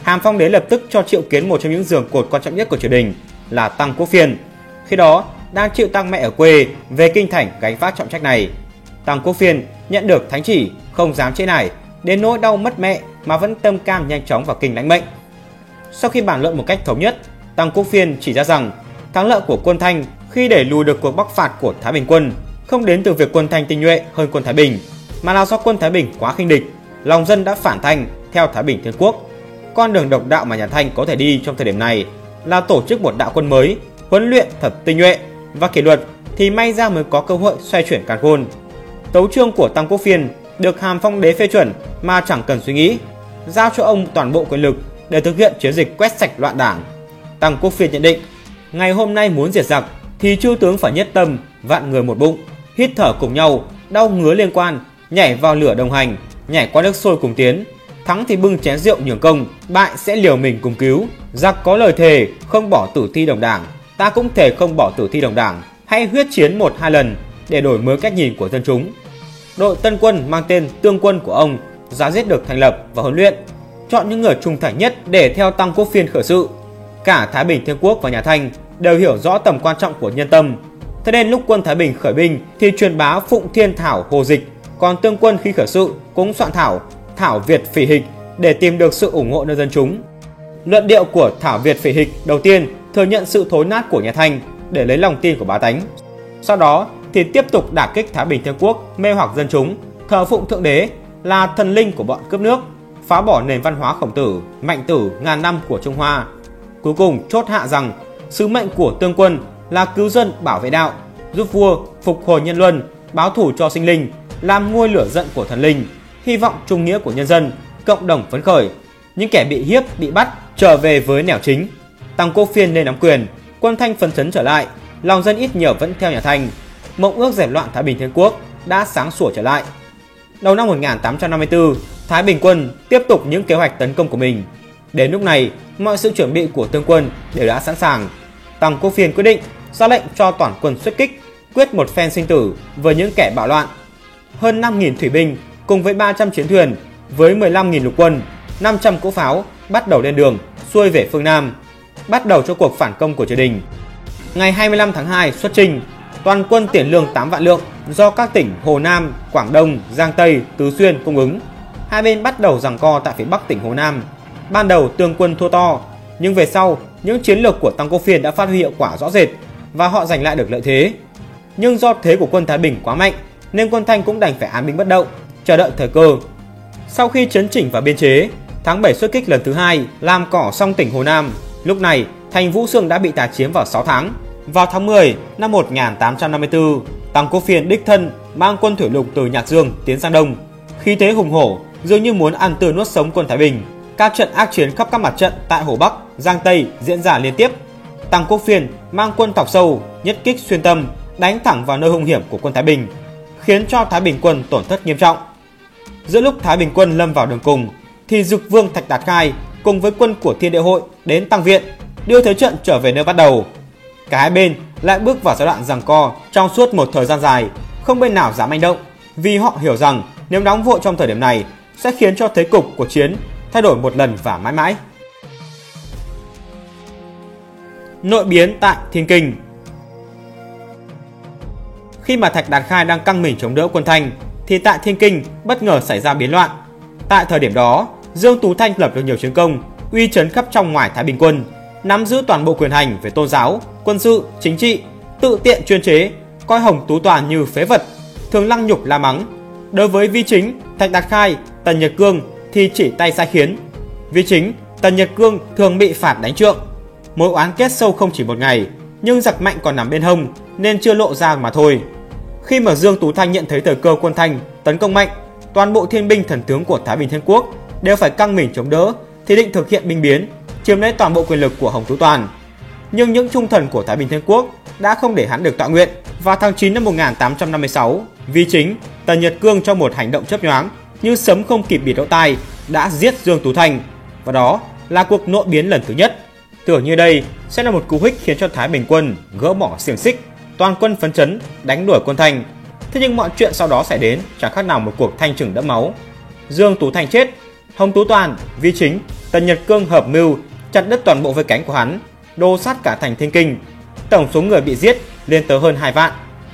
Hàm Phong đế lập tức cho Triệu Kiến một trong những giường cột quan trọng nhất của triều đình là Tăng Quốc Phiên, khi đó đang chịu tăng mẹ ở quê về kinh thành gánh vác trọng trách này. Tăng Quốc Phiên nhận được thánh chỉ không dám trễ nải, đến nỗi đau mất mẹ mà vẫn tâm cam nhanh chóng vào kinh lãnh mệnh. Sau khi bàn luận một cách thống nhất, Tăng Quốc Phiên chỉ ra rằng thắng lợi của quân Thanh khi đẩy lùi được cuộc Bắc phạt của Thái Bình quân không đến từ việc quân Thanh tinh nhuệ hơn quân Thái Bình, mà là do quân Thái Bình quá khinh địch, lòng dân đã phản Thanh theo Thái Bình Thiên Quốc. Con đường độc đạo mà nhà Thanh có thể đi trong thời điểm này là tổ chức một đạo quân mới, huấn luyện thật tinh nhuệ và kỷ luật thì may ra mới có cơ hội xoay chuyển càn khôn. Tấu chương của Tăng Quốc Phiên được Hàm Phong đế phê chuẩn mà chẳng cần suy nghĩ, giao cho ông toàn bộ quyền lực để thực hiện chiến dịch quét sạch loạn đảng. Tăng Quốc Phiên nhận định, ngày hôm nay muốn diệt giặc thì chư tướng phải nhất tâm, vạn người một bụng, hít thở cùng nhau, đau ngứa liên quan, nhảy vào lửa đồng hành, nhảy qua nước sôi cùng tiến. Thắng thì bưng chén rượu nhường công, bại sẽ liều mình cùng cứu. Giặc có lời thề không bỏ tử thi đồng đảng, ta cũng thề không bỏ tử thi đồng đảng. Hãy huyết chiến một hai lần để đổi mới cách nhìn của dân chúng. Đội tân quân mang tên Tương quân của ông giá giết được thành lập và huấn luyện, chọn những người trung thành nhất để theo Tăng Quốc Phiên khởi sự. Cả Thái Bình Thiên Quốc và nhà Thanh đều hiểu rõ tầm quan trọng của nhân tâm, thế nên lúc quân Thái Bình khởi binh thì truyền bá Phụng Thiên Thảo Hồ Dịch, còn Tương quân khi khởi sự cũng soạn thảo Thảo Việt Phỉ Hịch để tìm được sự ủng hộ nơi dân chúng. Luận điệu của Thảo Việt Phỉ Hịch đầu tiên thừa nhận sự thối nát của nhà Thanh để lấy lòng tin của bá tánh, sau đó thì tiếp tục đả kích Thái Bình Thiên Quốc, mê hoặc dân chúng thờ phụng Thượng Đế là thần linh của bọn cướp nước, phá bỏ nền văn hóa Khổng Tử, Mạnh Tử ngàn năm của Trung Hoa. Cuối cùng chốt hạ rằng sứ mệnh của Tương quân là cứu dân bảo vệ đạo, giúp vua phục hồi nhân luân, báo thù cho sinh linh, làm nguôi lửa giận của thần linh, hy vọng trung nghĩa của nhân dân, cộng đồng phấn khởi. Những kẻ bị hiếp, bị bắt trở về với nẻo chính. Tăng Quốc Phiên lên nắm quyền, quân Thanh phấn chấn trở lại, lòng dân ít nhiều vẫn theo nhà Thanh. Mộng ước dẹp loạn Thái Bình Thiên Quốc đã sáng sủa trở lại. Đầu năm một nghìn tám trăm năm mươi tư, Thái Bình quân tiếp tục những kế hoạch tấn công của mình. Đến lúc này, mọi sự chuẩn bị của Tương quân đều đã sẵn sàng. Tăng Quốc Phiên quyết định ra lệnh cho toàn quân xuất kích, quyết một phen sinh tử với những kẻ bạo loạn. Hơn năm nghìn thủy binh cùng với ba trăm chiến thuyền, với mười lăm nghìn lục quân, năm trăm cỗ pháo bắt đầu lên đường xuôi về phương Nam, bắt đầu cho cuộc phản công của triều đình. Ngày hai mươi lăm tháng hai xuất chinh, toàn quân tiền lương tám vạn lượng do các tỉnh Hồ Nam, Quảng Đông, Giang Tây, Tứ Xuyên cung ứng. Hai bên bắt đầu giằng co tại phía Bắc tỉnh Hồ Nam. Ban đầu Tương quân thua to, nhưng về sau những chiến lược của Tăng Quốc Phiên đã phát huy hiệu quả rõ rệt và họ giành lại được lợi thế. Nhưng do thế của quân Thái Bình quá mạnh nên quân Thanh cũng đành phải án binh bất động, chờ đợi thời cơ. Sau khi chấn chỉnh và biên chế, tháng bảy xuất kích lần thứ hai làm cỏ xong tỉnh Hồ Nam. Lúc này thành Vũ Xương đã bị tà chiếm vào sáu tháng. Vào tháng mười năm một nghìn tám trăm năm mươi tư, Tăng Quốc Phiên đích thân mang quân thủy lục từ Nhạc Dương tiến sang Đông, khí thế hùng hổ dường như muốn ăn tươi nuốt sống quân Thái Bình. Các trận ác chiến khắp các mặt trận tại Hồ Bắc, Giang Tây diễn ra liên tiếp. Tăng Quốc Phiên mang quân thọc sâu, nhất kích xuyên tâm, đánh thẳng vào nơi hung hiểm của quân Thái Bình, khiến cho Thái Bình quân tổn thất nghiêm trọng. Giữa lúc Thái Bình quân lâm vào đường cùng thì Dực Vương Thạch Đạt Khai cùng với quân của Thiên Địa Hội đến tăng viện, đưa thế trận trở về nơi bắt đầu. Cả hai bên lại bước vào giai đoạn giằng co trong suốt một thời gian dài, không bên nào dám hành động, vì họ hiểu rằng nếu nóng vội trong thời điểm này sẽ khiến cho thế cục của chiến thay đổi một lần và mãi mãi. Nội biến tại Thiên Kinh. Khi mà Thạch Đạt Khai đang căng mình chống đỡ quân Thanh thì tại Thiên Kinh bất ngờ xảy ra biến loạn. Tại thời điểm đó, Dương Tú Thanh lập được nhiều chiến công, uy chấn khắp trong ngoài Thái Bình quân, nắm giữ toàn bộ quyền hành về tôn giáo, quân sự, chính trị, tự tiện chuyên chế, coi Hồng Tú Toàn như phế vật, thường lăng nhục la mắng. Đối với Vi Chính, Thạch Đạt Khai, Tần Nhật Cương thì chỉ tay sai khiến. Vi Chính, Tần Nhật Cương thường bị phạt đánh trượng. Mối oán kết sâu không chỉ một ngày, nhưng giặc mạnh còn nằm bên hông nên chưa lộ ra mà thôi. Khi mà Dương Tú Thanh nhận thấy thời cơ quân Thanh tấn công mạnh, toàn bộ thiên binh thần tướng của Thái Bình Thiên Quốc đều phải căng mình chống đỡ thì định thực hiện binh biến, chiếm lấy toàn bộ quyền lực của Hồng Tú Toàn. Nhưng những trung thần của Thái Bình Thiên Quốc đã không để hắn được tọa nguyện. Vào tháng chín năm một nghìn tám trăm năm mươi sáu, Vi Chính, Tần Nhật Cương trong một hành động chớp nhoáng như sấm không kịp bịt lỗ tai đã giết Dương Tú Thanh, và đó là cuộc nội biến lần thứ nhất. Tưởng như đây sẽ là một cú hích khiến cho Thái Bình quân gỡ bỏ xiềng xích, toàn quân phấn chấn đánh đuổi quân Thanh. Thế nhưng mọi chuyện sau đó xảy đến chẳng khác nào một cuộc thanh trừng đẫm máu. Dương Tú Thanh chết, Hồng Tú Toàn, Vi Chính, Tần Nhật Cương hợp mưu chặt đứt toàn bộ với cánh của hắn, đô sát cả thành Thiên Kinh. Tổng số người bị giết lên tới hơn hai vạn.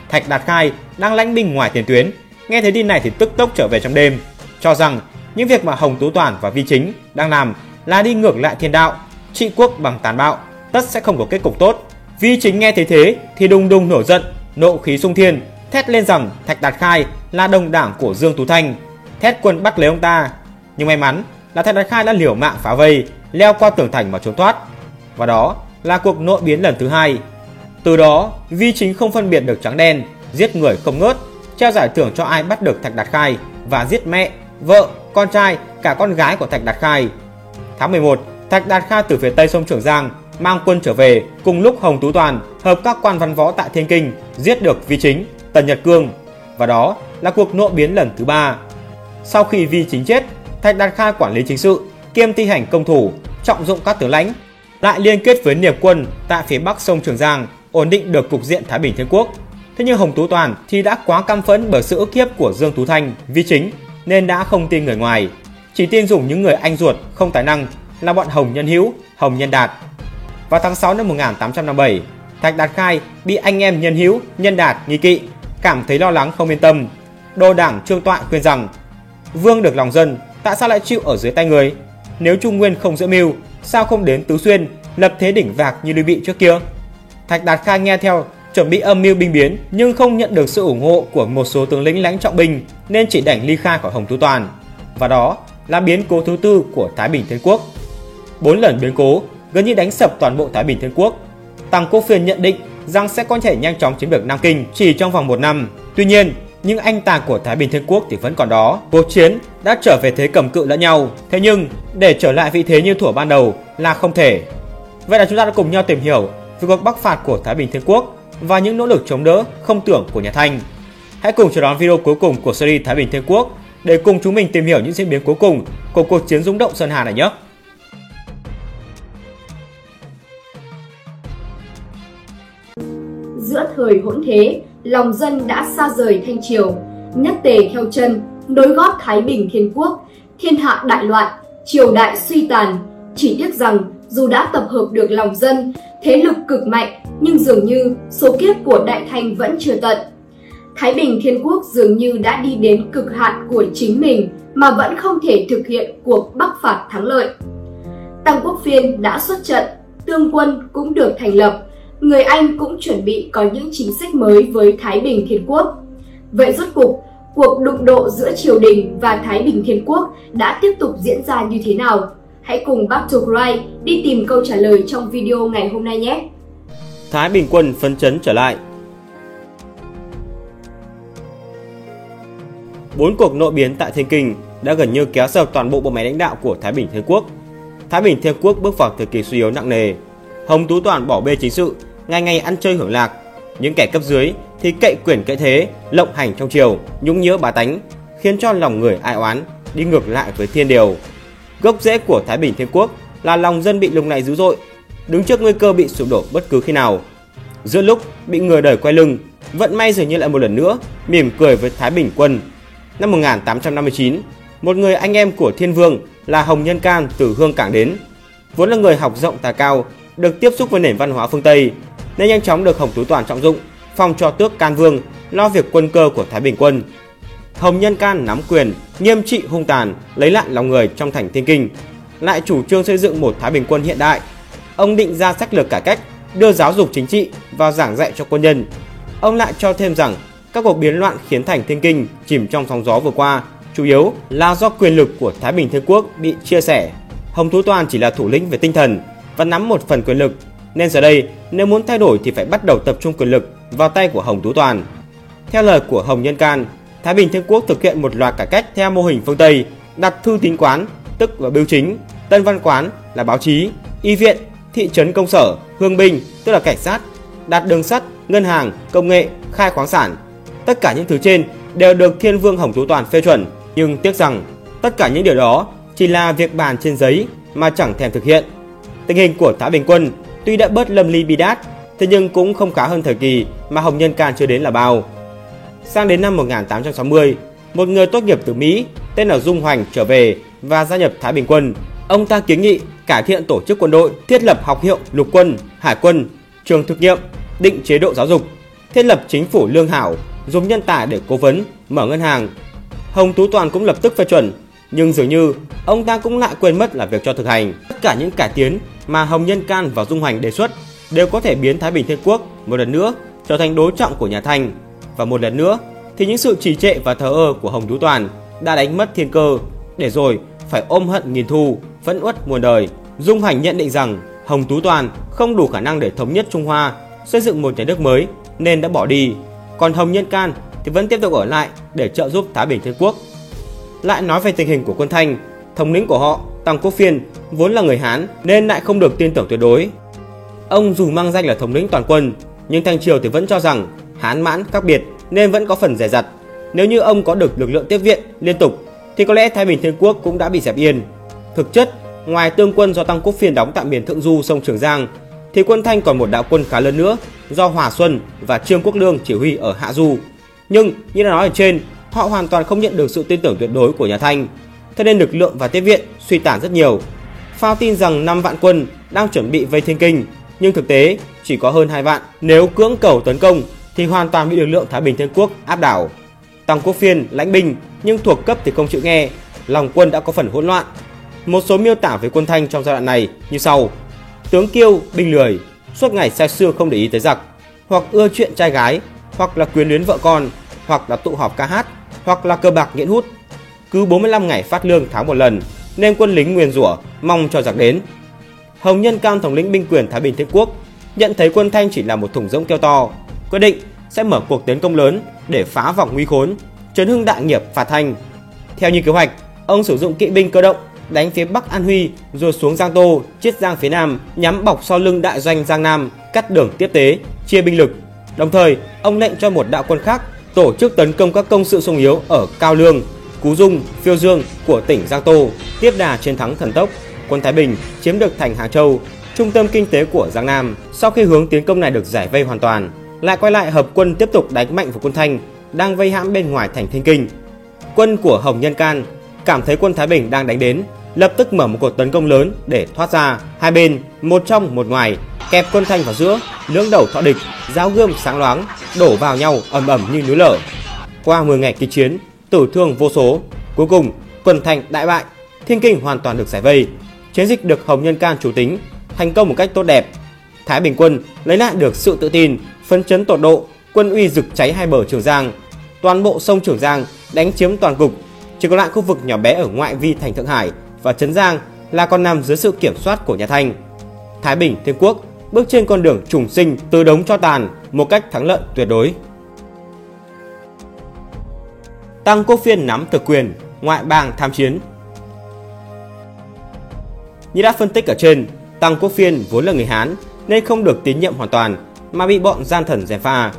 Thạch Đạt Khai đang lãnh binh ngoài tiền tuyến, nghe thấy tin này thì tức tốc trở về trong đêm, cho rằng những việc mà Hồng Tú Toàn và Vi Chính đang làm là đi ngược lại thiên đạo, trị quốc bằng tàn bạo, tất sẽ không có kết cục tốt. Vi Chính nghe thấy thế thì đùng đùng nổi giận, nộ khí xung thiên, thét lên rằng Thạch Đạt Khai là đồng đảng của Dương Tú Thanh, thét quân bắt lấy ông ta. Nhưng may mắn là Thạch Đạt Khai đã liều mạng phá vây, leo qua tường thành mà trốn thoát. Và đó là cuộc nội biến lần thứ hai. Từ đó, Vi Chính không phân biệt được trắng đen, giết người không ngớt, treo giải thưởng cho ai bắt được Thạch Đạt Khai và giết mẹ, vợ, con trai, cả con gái của Thạch Đạt Khai. Tháng mười một, Thạch Đạt Khai từ phía tây sông Trường Giang mang quân trở về, cùng lúc Hồng Tú Toàn hợp các quan văn võ tại Thiên Kinh giết được Vi Chính, Tần Nhật Cương, và đó là cuộc nội biến lần thứ ba. Sau khi Vi Chính chết, Thạch Đạt Khai quản lý chính sự, kiêm thi hành công thủ, trọng dụng các tướng lãnh, lại liên kết với Niệm quân tại phía bắc sông Trường Giang, ổn định được cục diện Thái Bình Thiên Quốc. Thế nhưng Hồng Tú Toàn thì đã quá căm phẫn bởi sự ức hiếp của Dương Tú Thanh, Vi Chính nên đã không tin người ngoài, chỉ tin dùng những người anh ruột không tài năng là bọn Hồng Nhân Hiếu, Hồng Nhân Đạt. Vào tháng sáu năm một nghìn tám trăm năm mươi bảy, Thạch Đạt Khai bị anh em Nhân Hiếu, Nhân Đạt nghi kỵ, cảm thấy lo lắng không yên tâm. Đô đảng Trương Toại khuyên rằng: "Vương được lòng dân, tại sao lại chịu ở dưới tay người? Nếu Trung Nguyên không giữ mưu, sao không đến Tứ Xuyên lập thế đỉnh vạc như Lưu Bị trước kia?" Thạch Đạt Khai nghe theo, chuẩn bị âm mưu binh biến nhưng không nhận được sự ủng hộ của một số tướng lĩnh lãnh trọng binh nên chỉ đành ly khai khỏi Hồng Tú Toàn. Và đó là biến cố thứ tư của Thái Bình Thiên Quốc. Bốn lần biến cố gần như đánh sập toàn bộ Thái Bình Thiên Quốc. Tăng Quốc Phiên nhận định rằng sẽ có thể nhanh chóng chiếm được Nam Kinh chỉ trong vòng một năm. Tuy nhiên, những anh tà của Thái Bình Thiên Quốc thì vẫn còn đó. Cuộc chiến đã trở về thế cầm cự lẫn nhau. Thế nhưng để trở lại vị thế như thuở ban đầu là không thể. Vậy là chúng ta đã cùng nhau tìm hiểu về cuộc bắc phạt của Thái Bình Thiên Quốc và những nỗ lực chống đỡ không tưởng của nhà Thanh. Hãy cùng chờ đón video cuối cùng của series Thái Bình Thiên Quốc để cùng chúng mình tìm hiểu những diễn biến cuối cùng của cuộc chiến rung động Sơn Hà này nhé. Giữa thời hỗn thế, lòng dân đã xa rời Thanh triều, nhất tề theo chân, nối gót Thái Bình Thiên Quốc, thiên hạ đại loạn, triều đại suy tàn. Chỉ tiếc rằng dù đã tập hợp được lòng dân, thế lực cực mạnh nhưng dường như số kiếp của Đại Thanh vẫn chưa tận. Thái Bình Thiên Quốc dường như đã đi đến cực hạn của chính mình mà vẫn không thể thực hiện cuộc bắc phạt thắng lợi. Tăng Quốc Phiên đã xuất trận, tương quân cũng được thành lập, người Anh cũng chuẩn bị có những chính sách mới với Thái Bình Thiên Quốc. Vậy rốt cuộc, cuộc đụng độ giữa triều đình và Thái Bình Thiên Quốc đã tiếp tục diễn ra như thế nào? Hãy cùng Battlecry đi tìm câu trả lời trong video ngày hôm nay nhé! Thái Bình quân phấn chấn trở lại. Bốn cuộc nội biến tại Thiên Kinh đã gần như kéo sập toàn bộ bộ máy lãnh đạo của Thái Bình Thiên Quốc. Thái Bình Thiên Quốc bước vào thời kỳ suy yếu nặng nề. Hồng Tú Toàn bỏ bê chính sự, ngày ngày ăn chơi hưởng lạc. Những kẻ cấp dưới thì cậy quyền cậy thế, lộng hành trong triều, nhũng nhiễu bá tánh, khiến cho lòng người ai oán, đi ngược lại với thiên điều. Gốc rễ của Thái Bình Thiên Quốc là lòng dân bị lục này dữ dội, đứng trước nguy cơ bị sụp đổ bất cứ khi nào. Giữa lúc bị người đời quay lưng, vận may dường như lại một lần nữa mỉm cười với Thái Bình quân. Năm một nghìn tám trăm năm mươi chín, một người anh em của Thiên Vương là Hồng Nhân Can từ Hương Cảng đến, vốn là người học rộng tài cao, được tiếp xúc với nền văn hóa phương Tây, nên nhanh chóng được Hồng Tú Toàn trọng dụng, phong cho tước Can Vương, lo việc quân cơ của Thái Bình quân. Hồng Nhân Can nắm quyền, nghiêm trị hung tàn, lấy lại lòng người trong thành Thiên Kinh, lại chủ trương xây dựng một Thái Bình quân hiện đại. Ông định ra sách lược cải cách, đưa giáo dục chính trị vào giảng dạy cho quân nhân. Ông lại cho thêm rằng các cuộc biến loạn khiến thành Thiên Kinh chìm trong sóng gió vừa qua chủ yếu là do quyền lực của Thái Bình Thiên Quốc bị chia sẻ. Hồng Tú Toàn chỉ là thủ lĩnh về tinh thần và nắm một phần quyền lực, nên giờ đây nếu muốn thay đổi thì phải bắt đầu tập trung quyền lực vào tay của Hồng Tú Toàn. Theo lời của Hồng Nhân Can, Thái Bình Thiên Quốc thực hiện một loạt cải cách theo mô hình phương Tây, đặt thư tín quán tức là bưu chính, tân văn quán là báo chí, y viện, thị trấn công sở, hương binh tức là cảnh sát, đặt đường sắt, ngân hàng, công nghệ, khai khoáng sản. Tất cả những thứ trên đều được Thiên Vương Hồng Tú Toàn phê chuẩn, nhưng tiếc rằng tất cả những điều đó chỉ là việc bàn trên giấy mà chẳng thèm thực hiện. Tình hình của Thái Bình quân tuy đã bớt lâm ly bi đát, thế nhưng cũng không khá hơn thời kỳ mà Hồng Nhân Can chưa đến là bao. Sang đến năm một nghìn tám trăm sáu mươi, một người tốt nghiệp từ Mỹ tên là Dung Hoành trở về và gia nhập Thái Bình quân. Ông ta kiến nghị cải thiện tổ chức quân đội, thiết lập học hiệu lục quân, hải quân, trường thực nghiệm, định chế độ giáo dục, thiết lập chính phủ lương hảo, dùng nhân tài để cố vấn, mở ngân hàng. Hồng Tú Toàn cũng lập tức phê chuẩn, nhưng dường như ông ta cũng lại quên mất là việc cho thực hành. Tất cả những cải tiến mà Hồng Nhân Can và Dung Hoành đề xuất đều có thể biến Thái Bình Thiên Quốc một lần nữa trở thành đối trọng của nhà Thanh, và một lần nữa thì những sự trì trệ và thờ ơ của Hồng Tú Toàn đã đánh mất thiên cơ, để rồi phải ôm hận nghìn thu, phẫn uất muôn đời. Dung Hoành nhận định rằng Hồng Tú Toàn không đủ khả năng để thống nhất Trung Hoa, xây dựng một nhà nước mới nên đã bỏ đi, còn Hồng Nhân Can thì vẫn tiếp tục ở lại để trợ giúp Thái Bình Thiên Quốc. Lại nói về tình hình của quân Thanh, thống lĩnh của họ Tăng Quốc Phiên vốn là người Hán nên lại không được tin tưởng tuyệt đối. Ông dù mang danh là thống lĩnh toàn quân, nhưng Thanh Triều thì vẫn cho rằng Hán Mãn khác biệt nên vẫn có phần dè dặt. Nếu như ông có được lực lượng tiếp viện liên tục thì có lẽ Thái Bình Thiên Quốc cũng đã bị dẹp yên. Thực chất, ngoài tương quân do Tăng Quốc Phiên đóng tại miền thượng du sông Trường Giang, thì quân Thanh còn một đạo quân khá lớn nữa do Hòa Xuân và Trương Quốc Lương chỉ huy ở hạ du. Nhưng như đã nói ở trên, họ hoàn toàn không nhận được sự tin tưởng tuyệt đối của nhà Thanh, thế nên lực lượng và tiếp viện suy tàn rất nhiều. Phao tin rằng năm vạn quân đang chuẩn bị vây Thiên Kinh, nhưng thực tế chỉ có hơn hai vạn. Nếu cưỡng cầu tấn công thì hoàn toàn bị lực lượng Thái Bình Thiên Quốc áp đảo. Tăng Quốc Phiên lãnh binh nhưng thuộc cấp thì không chịu nghe, lòng quân đã có phần hỗn loạn. Một số miêu tả về quân Thanh trong giai đoạn này như sau: tướng kiêu, binh lười, suốt ngày say sưa không để ý tới giặc, hoặc ưa chuyện trai gái, hoặc là quyến luyến vợ con, hoặc là tụ họp ca hát, hoặc là cờ bạc nghiện hút. Cứ bốn mươi lăm ngày phát lương tháng một lần nên quân lính nguyền rủa mong cho giặc đến. Hồng Nhân Can, thống lĩnh binh quyền Thái Bình Thiên Quốc, nhận thấy quân Thanh chỉ là một thùng rỗng kêu to, quyết định sẽ mở cuộc tiến công lớn để phá vòng nguy khốn, chấn hưng đại nghiệp phạt Thanh. Theo như kế hoạch, ông sử dụng kỵ binh cơ động đánh phía Bắc An Huy rồi xuống Giang Tô, Chiết Giang phía Nam, nhắm bọc sau lưng đại doanh Giang Nam, cắt đường tiếp tế, chia binh lực. Đồng thời, ông lệnh cho một đạo quân khác tổ chức tấn công các công sự sung yếu ở Cao Lương, Cú Dung, Phiêu Dương của tỉnh Giang Tô, tiếp đà chiến thắng thần tốc. Quân Thái Bình chiếm được thành Hàng Châu, trung tâm kinh tế của Giang Nam. Sau khi hướng tiến công này được giải vây hoàn toàn, lại quay lại hợp quân tiếp tục đánh mạnh vào quân Thanh đang vây hãm bên ngoài thành Thiên Kinh. Quân của Hồng Nhân Can cảm thấy quân Thái Bình đang đánh đến, lập tức mở một cuộc tấn công lớn để thoát ra. Hai bên, một trong một ngoài, kẹp quân Thanh vào giữa, lưỡng đầu thọ địch, giáo gươm sáng loáng, đổ vào nhau ầm ầm như núi lở. Qua mười ngày kịch chiến, tử thương vô số, cuối cùng quân Thanh đại bại, Thiên Kinh hoàn toàn được giải vây. Chiến dịch được Hồng Nhân Can chủ tính thành công một cách tốt đẹp. Thái Bình quân lấy lại được sự tự tin, phấn chấn tột độ, quân uy rực cháy hai bờ Trường Giang, toàn bộ sông Trường Giang đánh chiếm toàn cục. Chỉ còn lại khu vực nhỏ bé ở ngoại vi thành Thượng Hải và Trấn Giang là còn nằm dưới sự kiểm soát của nhà Thanh. Thái Bình Thiên Quốc bước trên con đường trùng sinh từ đống cho tàn một cách thắng lợi tuyệt đối. Tăng Quốc Phiên nắm thực quyền, ngoại bang tham chiến. Như đã phân tích ở trên, Tăng Quốc Phiên vốn là người Hán nên không được tín nhiệm hoàn toàn mà bị bọn gian thần gièm pha.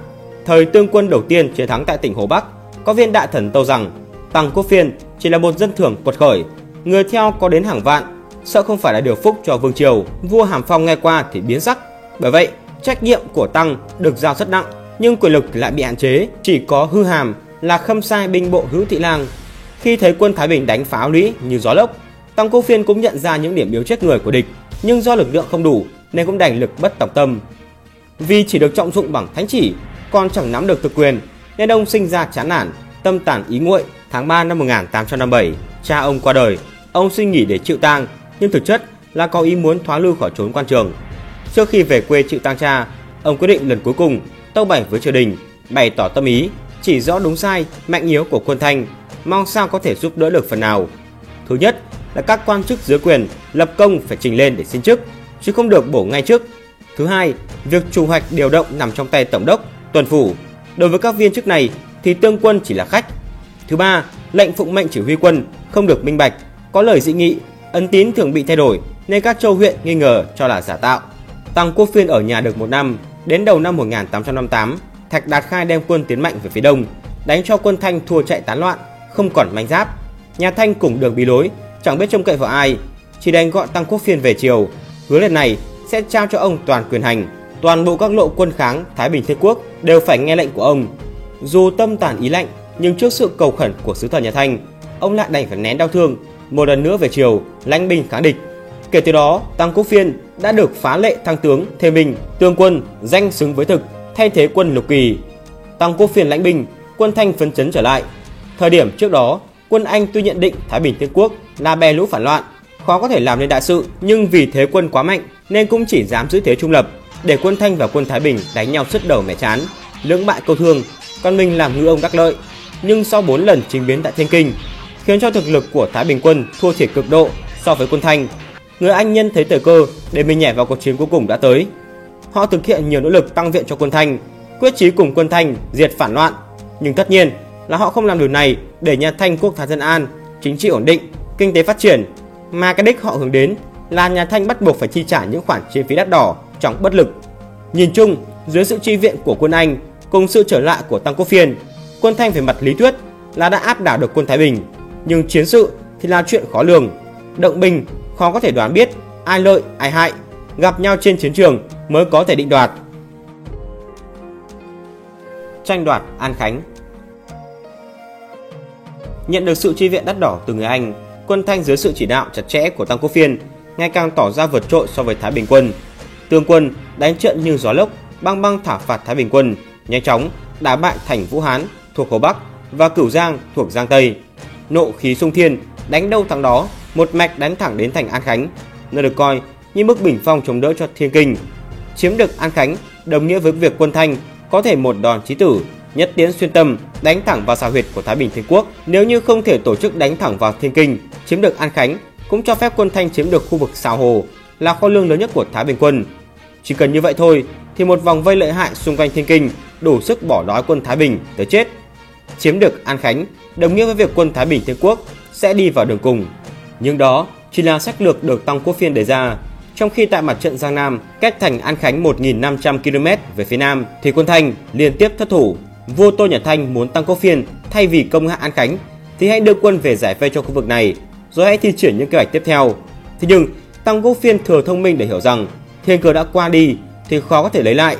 Thời Tương Quân đầu tiên chiến thắng tại tỉnh Hồ Bắc, có viên đại thần tâu rằng Tăng Quốc Phiên chỉ là một dân thường quật khởi, người theo có đến hàng vạn, sợ không phải là điều phúc cho vương triều. Vua Hàm Phong nghe qua thì biến sắc. Bởi vậy, trách nhiệm của Tăng được giao rất nặng, nhưng quyền lực lại bị hạn chế. Chỉ có Hư Hàm là khâm sai binh bộ hữu thị lang. Khi thấy quân Thái Bình đánh phá lũy như gió lốc, Tăng Quốc Phiên cũng nhận ra những điểm yếu chết người của địch, nhưng do lực lượng không đủ nên cũng đành lực bất tòng tâm. Vì chỉ được trọng dụng bằng thánh chỉ, còn chẳng nắm được thực quyền, nên ông sinh ra chán nản, tâm tàn ý nguội. Tháng ba năm một nghìn tám trăm năm mươi bảy, cha ông qua đời. Ông xin nghỉ để chịu tang, nhưng thực chất là có ý muốn thoát lưu khỏi trốn quan trường. Trước khi về quê chịu tang cha, ông quyết định lần cuối cùng tâu bày với triều đình, bày tỏ tâm ý, chỉ rõ đúng sai, mạnh yếu của quân Thanh, mong sao có thể giúp đỡ được phần nào. Thứ nhất là các quan chức dưới quyền lập công phải trình lên để xin chức, chứ không được bổ ngay chức. Thứ hai, việc chủ hoạch điều động nằm trong tay tổng đốc, tuần phủ. Đối với các viên chức này thì tương quân chỉ là khách. Thứ ba, lệnh phụng mệnh chỉ huy quân không được minh bạch, có lời dị nghị, ấn tín thường bị thay đổi nên các châu huyện nghi ngờ cho là giả tạo. Tăng Quốc Phiên ở nhà được một năm, đến đầu năm một nghìn tám trăm năm mươi tám, Thạch Đạt Khai đem quân tiến mạnh về phía đông, đánh cho quân Thanh thua chạy tán loạn, không còn manh giáp. Nhà Thanh cùng đường bí lối, chẳng biết trông cậy vào ai, chỉ đành gọi Tăng Quốc Phiên về triều, hứa lần này sẽ trao cho ông toàn quyền hành, toàn bộ các lộ quân kháng Thái Bình Thiên Quốc đều phải nghe lệnh của ông. Dù tâm tàn ý lạnh, nhưng trước sự cầu khẩn của sứ thần nhà Thanh, ông lại đành phải nén đau thương, một lần nữa về triều lãnh binh kháng địch. Kể từ đó, Tăng Quốc Phiên đã được phá lệ thăng tướng, thề binh, tương quân, danh xứng với thực, thay thế quân lục kỳ. Tăng Quốc Phiên lãnh binh, quân Thanh phấn chấn trở lại. Thời điểm trước đó, quân Anh tuy nhận định Thái Bình Thiên Quốc là bè lũ phản loạn, khó có thể làm nên đại sự, nhưng vì thế quân quá mạnh nên cũng chỉ dám giữ thế trung lập, để quân Thanh và quân Thái Bình đánh nhau sứt đầu mẻ chán, lưỡng bại câu thương, còn mình làm ngư ông đắc lợi. Nhưng sau bốn lần chính biến tại Thiên Kinh, khiến cho thực lực của Thái Bình quân thua thiệt cực độ so với quân Thanh, người Anh nhân thấy thời cơ để mình nhảy vào cuộc chiến cuối cùng đã tới. Họ thực hiện nhiều nỗ lực tăng viện cho quân Thanh, quyết chí cùng quân Thanh diệt phản loạn, nhưng tất nhiên là họ không làm điều này để nhà Thanh quốc thái dân an, chính trị ổn định, kinh tế phát triển, mà cái đích họ hướng đến là nhà Thanh bắt buộc phải chi trả những khoản chi phí đắt đỏ trong bất lực. Nhìn chung, dưới sự chi viện của quân Anh cùng sự trở lại của Tăng Quốc Phiên, quân Thanh về mặt lý thuyết là đã áp đảo được quân Thái Bình, nhưng chiến sự thì là chuyện khó lường, động binh khó có thể đoán biết ai lợi ai hại, gặp nhau trên chiến trường mới có thể định đoạt. Tranh đoạt An Khánh. Nhận được sự chi viện đắt đỏ từ người Anh, quân Thanh dưới sự chỉ đạo chặt chẽ của Tăng Quốc Phiên ngày càng tỏ ra vượt trội so với Thái Bình quân. Tương quân đánh trận như gió lốc, băng băng thảo phạt Thái Bình quân, nhanh chóng đá bại thành Vũ Hán thuộc Hồ Bắc và Cửu Giang thuộc Giang Tây. Nộ khí sung thiên, đánh đâu thắng đó, một mạch đánh thẳng đến thành An Khánh, nơi được coi như bức bình phong chống đỡ cho Thiên Kinh. Chiếm được An Khánh đồng nghĩa với việc quân Thanh có thể một đòn chí tử, nhất tiến xuyên tâm, đánh thẳng vào xào huyệt của Thái Bình Thiên Quốc. Nếu như không thể tổ chức đánh thẳng vào Thiên Kinh, chiếm được An Khánh cũng cho phép quân Thanh chiếm được khu vực Sào Hồ, là kho lương lớn nhất của Thái Bình quân. Chỉ cần như vậy thôi thì một vòng vây lợi hại xung quanh Thiên Kinh đủ sức bỏ đói quân Thái Bình tới chết. Chiếm được An Khánh đồng nghĩa với việc quân Thái Bình Thiên Quốc sẽ đi vào đường cùng. Nhưng đó chỉ là sách lược được Tăng Quốc Phiên đề ra. Trong khi tại mặt trận Giang Nam, cách thành An Khánh một nghìn năm trăm ki lô mét về phía nam, thì quân Thanh liên tiếp thất thủ. Vua Tô Nhật Thanh muốn Tăng Quốc Phiên thay vì công hạ An Khánh thì hãy đưa quân về giải vây cho khu vực này, rồi hãy thi triển những kế hoạch tiếp theo. Thế nhưng Tăng Quốc Phiên thừa thông minh để hiểu rằng thiên cờ đã qua đi thì khó có thể lấy lại.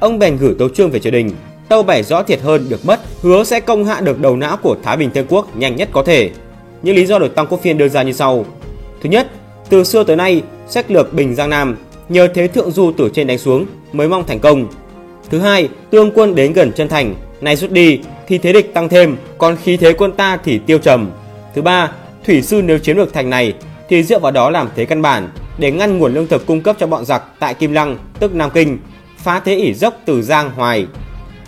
Ông bèn gửi tấu chương về triều đình, tâu bày rõ thiệt hơn được mất, hứa sẽ công hạ được đầu não của Thái Bình Thiên Quốc nhanh nhất có thể. Những lý do được Tăng Quốc Phiên đưa ra như sau. Thứ nhất, từ xưa tới nay sách lược bình Giang Nam nhờ thế thượng du từ trên đánh xuống mới mong thành công. Thứ hai, tương quân đến gần chân thành, nay rút đi thì thế địch tăng thêm, còn khí thế quân ta thì tiêu trầm. Thứ ba, thủy sư nếu chiếm được thành này thì dựa vào đó làm thế căn bản để ngăn nguồn lương thực cung cấp cho bọn giặc tại Kim Lăng, tức Nam Kinh, phá thế ỉ dốc từ Giang Hoài.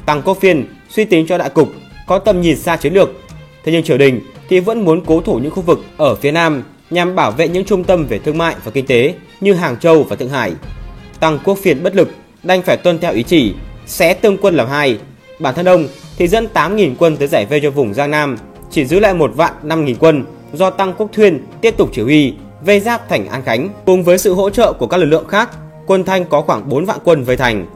Tăng Quốc Phiên suy tính cho đại cục, có tầm nhìn xa chiến lược. Thế nhưng triều đình thì vẫn muốn cố thủ những khu vực ở phía nam nhằm bảo vệ những trung tâm về thương mại và kinh tế như Hàng Châu và Thượng Hải. Tăng Quốc Phiên bất lực, đành phải tuân theo ý chỉ, xé tương quân làm hai. Bản thân ông thì dẫn tám nghìn quân tới giải vây cho vùng Giang Nam, chỉ giữ lại một vạn năm nghìn quân do Tăng Quốc Thuyên tiếp tục chỉ huy vây giáp thành An Khánh. Cùng với sự hỗ trợ của các lực lượng khác, quân Thanh có khoảng bốn vạn quân vây thành.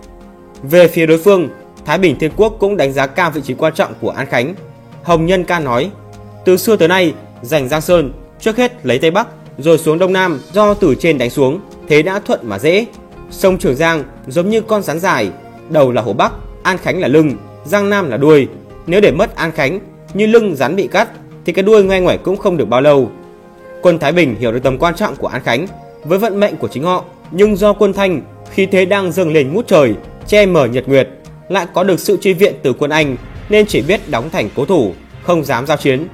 Về phía đối phương, Thái Bình Thiên Quốc cũng đánh giá cao vị trí quan trọng của An Khánh. Hồng Nhân Can nói: từ xưa tới nay, giành Giang Sơn, trước hết lấy Tây Bắc, rồi xuống Đông Nam, do từ trên đánh xuống, thế đã thuận mà dễ. Sông Trường Giang giống như con rắn dài, đầu là Hồ Bắc, An Khánh là lưng, Giang Nam là đuôi. Nếu để mất An Khánh, như lưng rắn bị cắt, thì cái đuôi ngoe ngoải cũng không được bao lâu. Quân Thái Bình hiểu được tầm quan trọng của An Khánh với vận mệnh của chính họ, nhưng do quân Thanh khi thế đang dâng lên ngút trời, che mờ nhật nguyệt, lại có được sự truy viện từ quân Anh, nên chỉ biết đóng thành cố thủ, không dám giao chiến.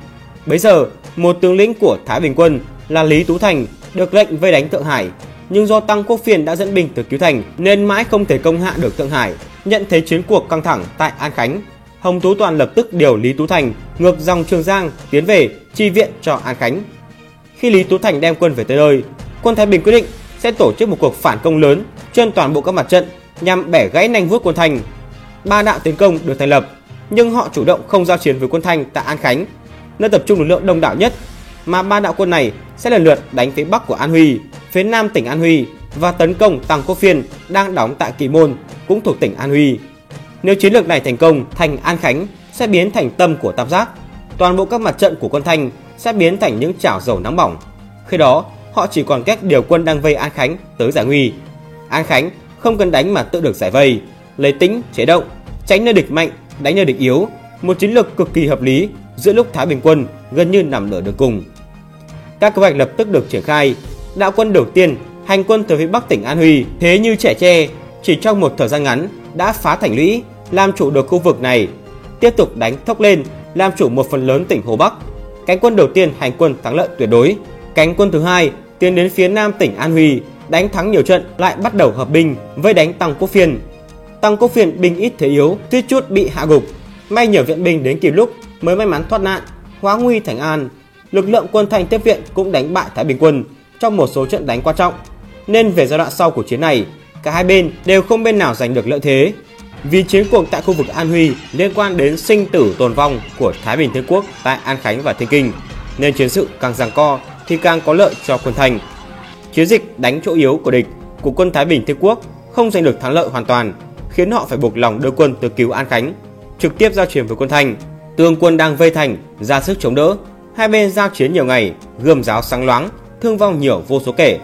Bấy giờ, một tướng lĩnh của Thái Bình quân là Lý Tú Thành được lệnh vây đánh Thượng Hải, nhưng do Tăng Quốc Phiên đã dẫn binh từ Cứu Thành nên mãi không thể công hạ được Thượng Hải. Nhận thấy chiến cuộc căng thẳng tại An Khánh, Hồng Tú Toàn lập tức điều Lý Tú Thành ngược dòng Trường Giang tiến về chi viện cho An Khánh. Khi Lý Tú Thành đem quân về tới nơi, quân Thái Bình quyết định sẽ tổ chức một cuộc phản công lớn trên toàn bộ các mặt trận nhằm bẻ gãy nanh vuốt quân Thanh. Ba đạo tiến công được thành lập, nhưng họ chủ động không giao chiến với quân Thanh tại An Khánh, nơi tập trung lực lượng đông đảo nhất, mà ba đạo quân này sẽ lần lượt đánh phía bắc của An Huy, phía nam tỉnh An Huy và tấn công Tăng Quốc Phiên đang đóng tại Kỳ Môn, cũng thuộc tỉnh An Huy. Nếu chiến lược này thành công, thành An Khánh sẽ biến thành tâm của tam giác, toàn bộ các mặt trận của quân Thanh sẽ biến thành những chảo dầu nóng bỏng. Khi đó, họ chỉ còn cách điều quân đang vây An Khánh tới giải nguy. An Khánh không cần đánh mà tự được giải vây, lấy tính chế động, tránh nơi địch mạnh, đánh nơi địch yếu, một chiến lược cực kỳ hợp lý giữa lúc Thái Bình quân gần như nằm nửa đường cùng. Các kế hoạch lập tức được triển khai. Đạo quân đầu tiên hành quân từ phía bắc tỉnh An Huy thế như trẻ tre, chỉ trong một thời gian ngắn đã phá thành lũy, làm chủ được khu vực này, tiếp tục đánh thốc lên, làm chủ một phần lớn tỉnh Hồ Bắc. Cánh quân đầu tiên hành quân thắng lợi tuyệt đối. Cánh quân thứ hai tiến đến phía nam tỉnh An Huy, đánh thắng nhiều trận, lại bắt đầu hợp binh vây đánh Tăng Quốc Phiên. Tăng Quốc Phiên binh ít thế yếu, suýt chút bị hạ gục, may nhờ viện binh đến kịp lúc mới may mắn thoát nạn, hóa nguy thành an. Lực lượng quân Thanh tiếp viện cũng đánh bại Thái Bình quân trong một số trận đánh quan trọng, nên về giai đoạn sau của chiến này, cả hai bên đều không bên nào giành được lợi thế, vì chiến cuộc tại khu vực An Huy liên quan đến sinh tử tồn vong của Thái Bình Thiên Quốc tại An Khánh và Thiên Kinh, nên chiến sự càng giằng co thì càng có lợi cho quân Thanh. Chiến dịch đánh chỗ yếu của địch của quân Thái Bình Thiên Quốc không giành được thắng lợi hoàn toàn, khiến họ phải buộc lòng đưa quân từ Cứu An Khánh trực tiếp giao chiến với quân Thanh. Tương quân đang vây thành ra sức chống đỡ, hai bên giao chiến nhiều ngày, gươm giáo sáng loáng, thương vong nhiều vô số kể.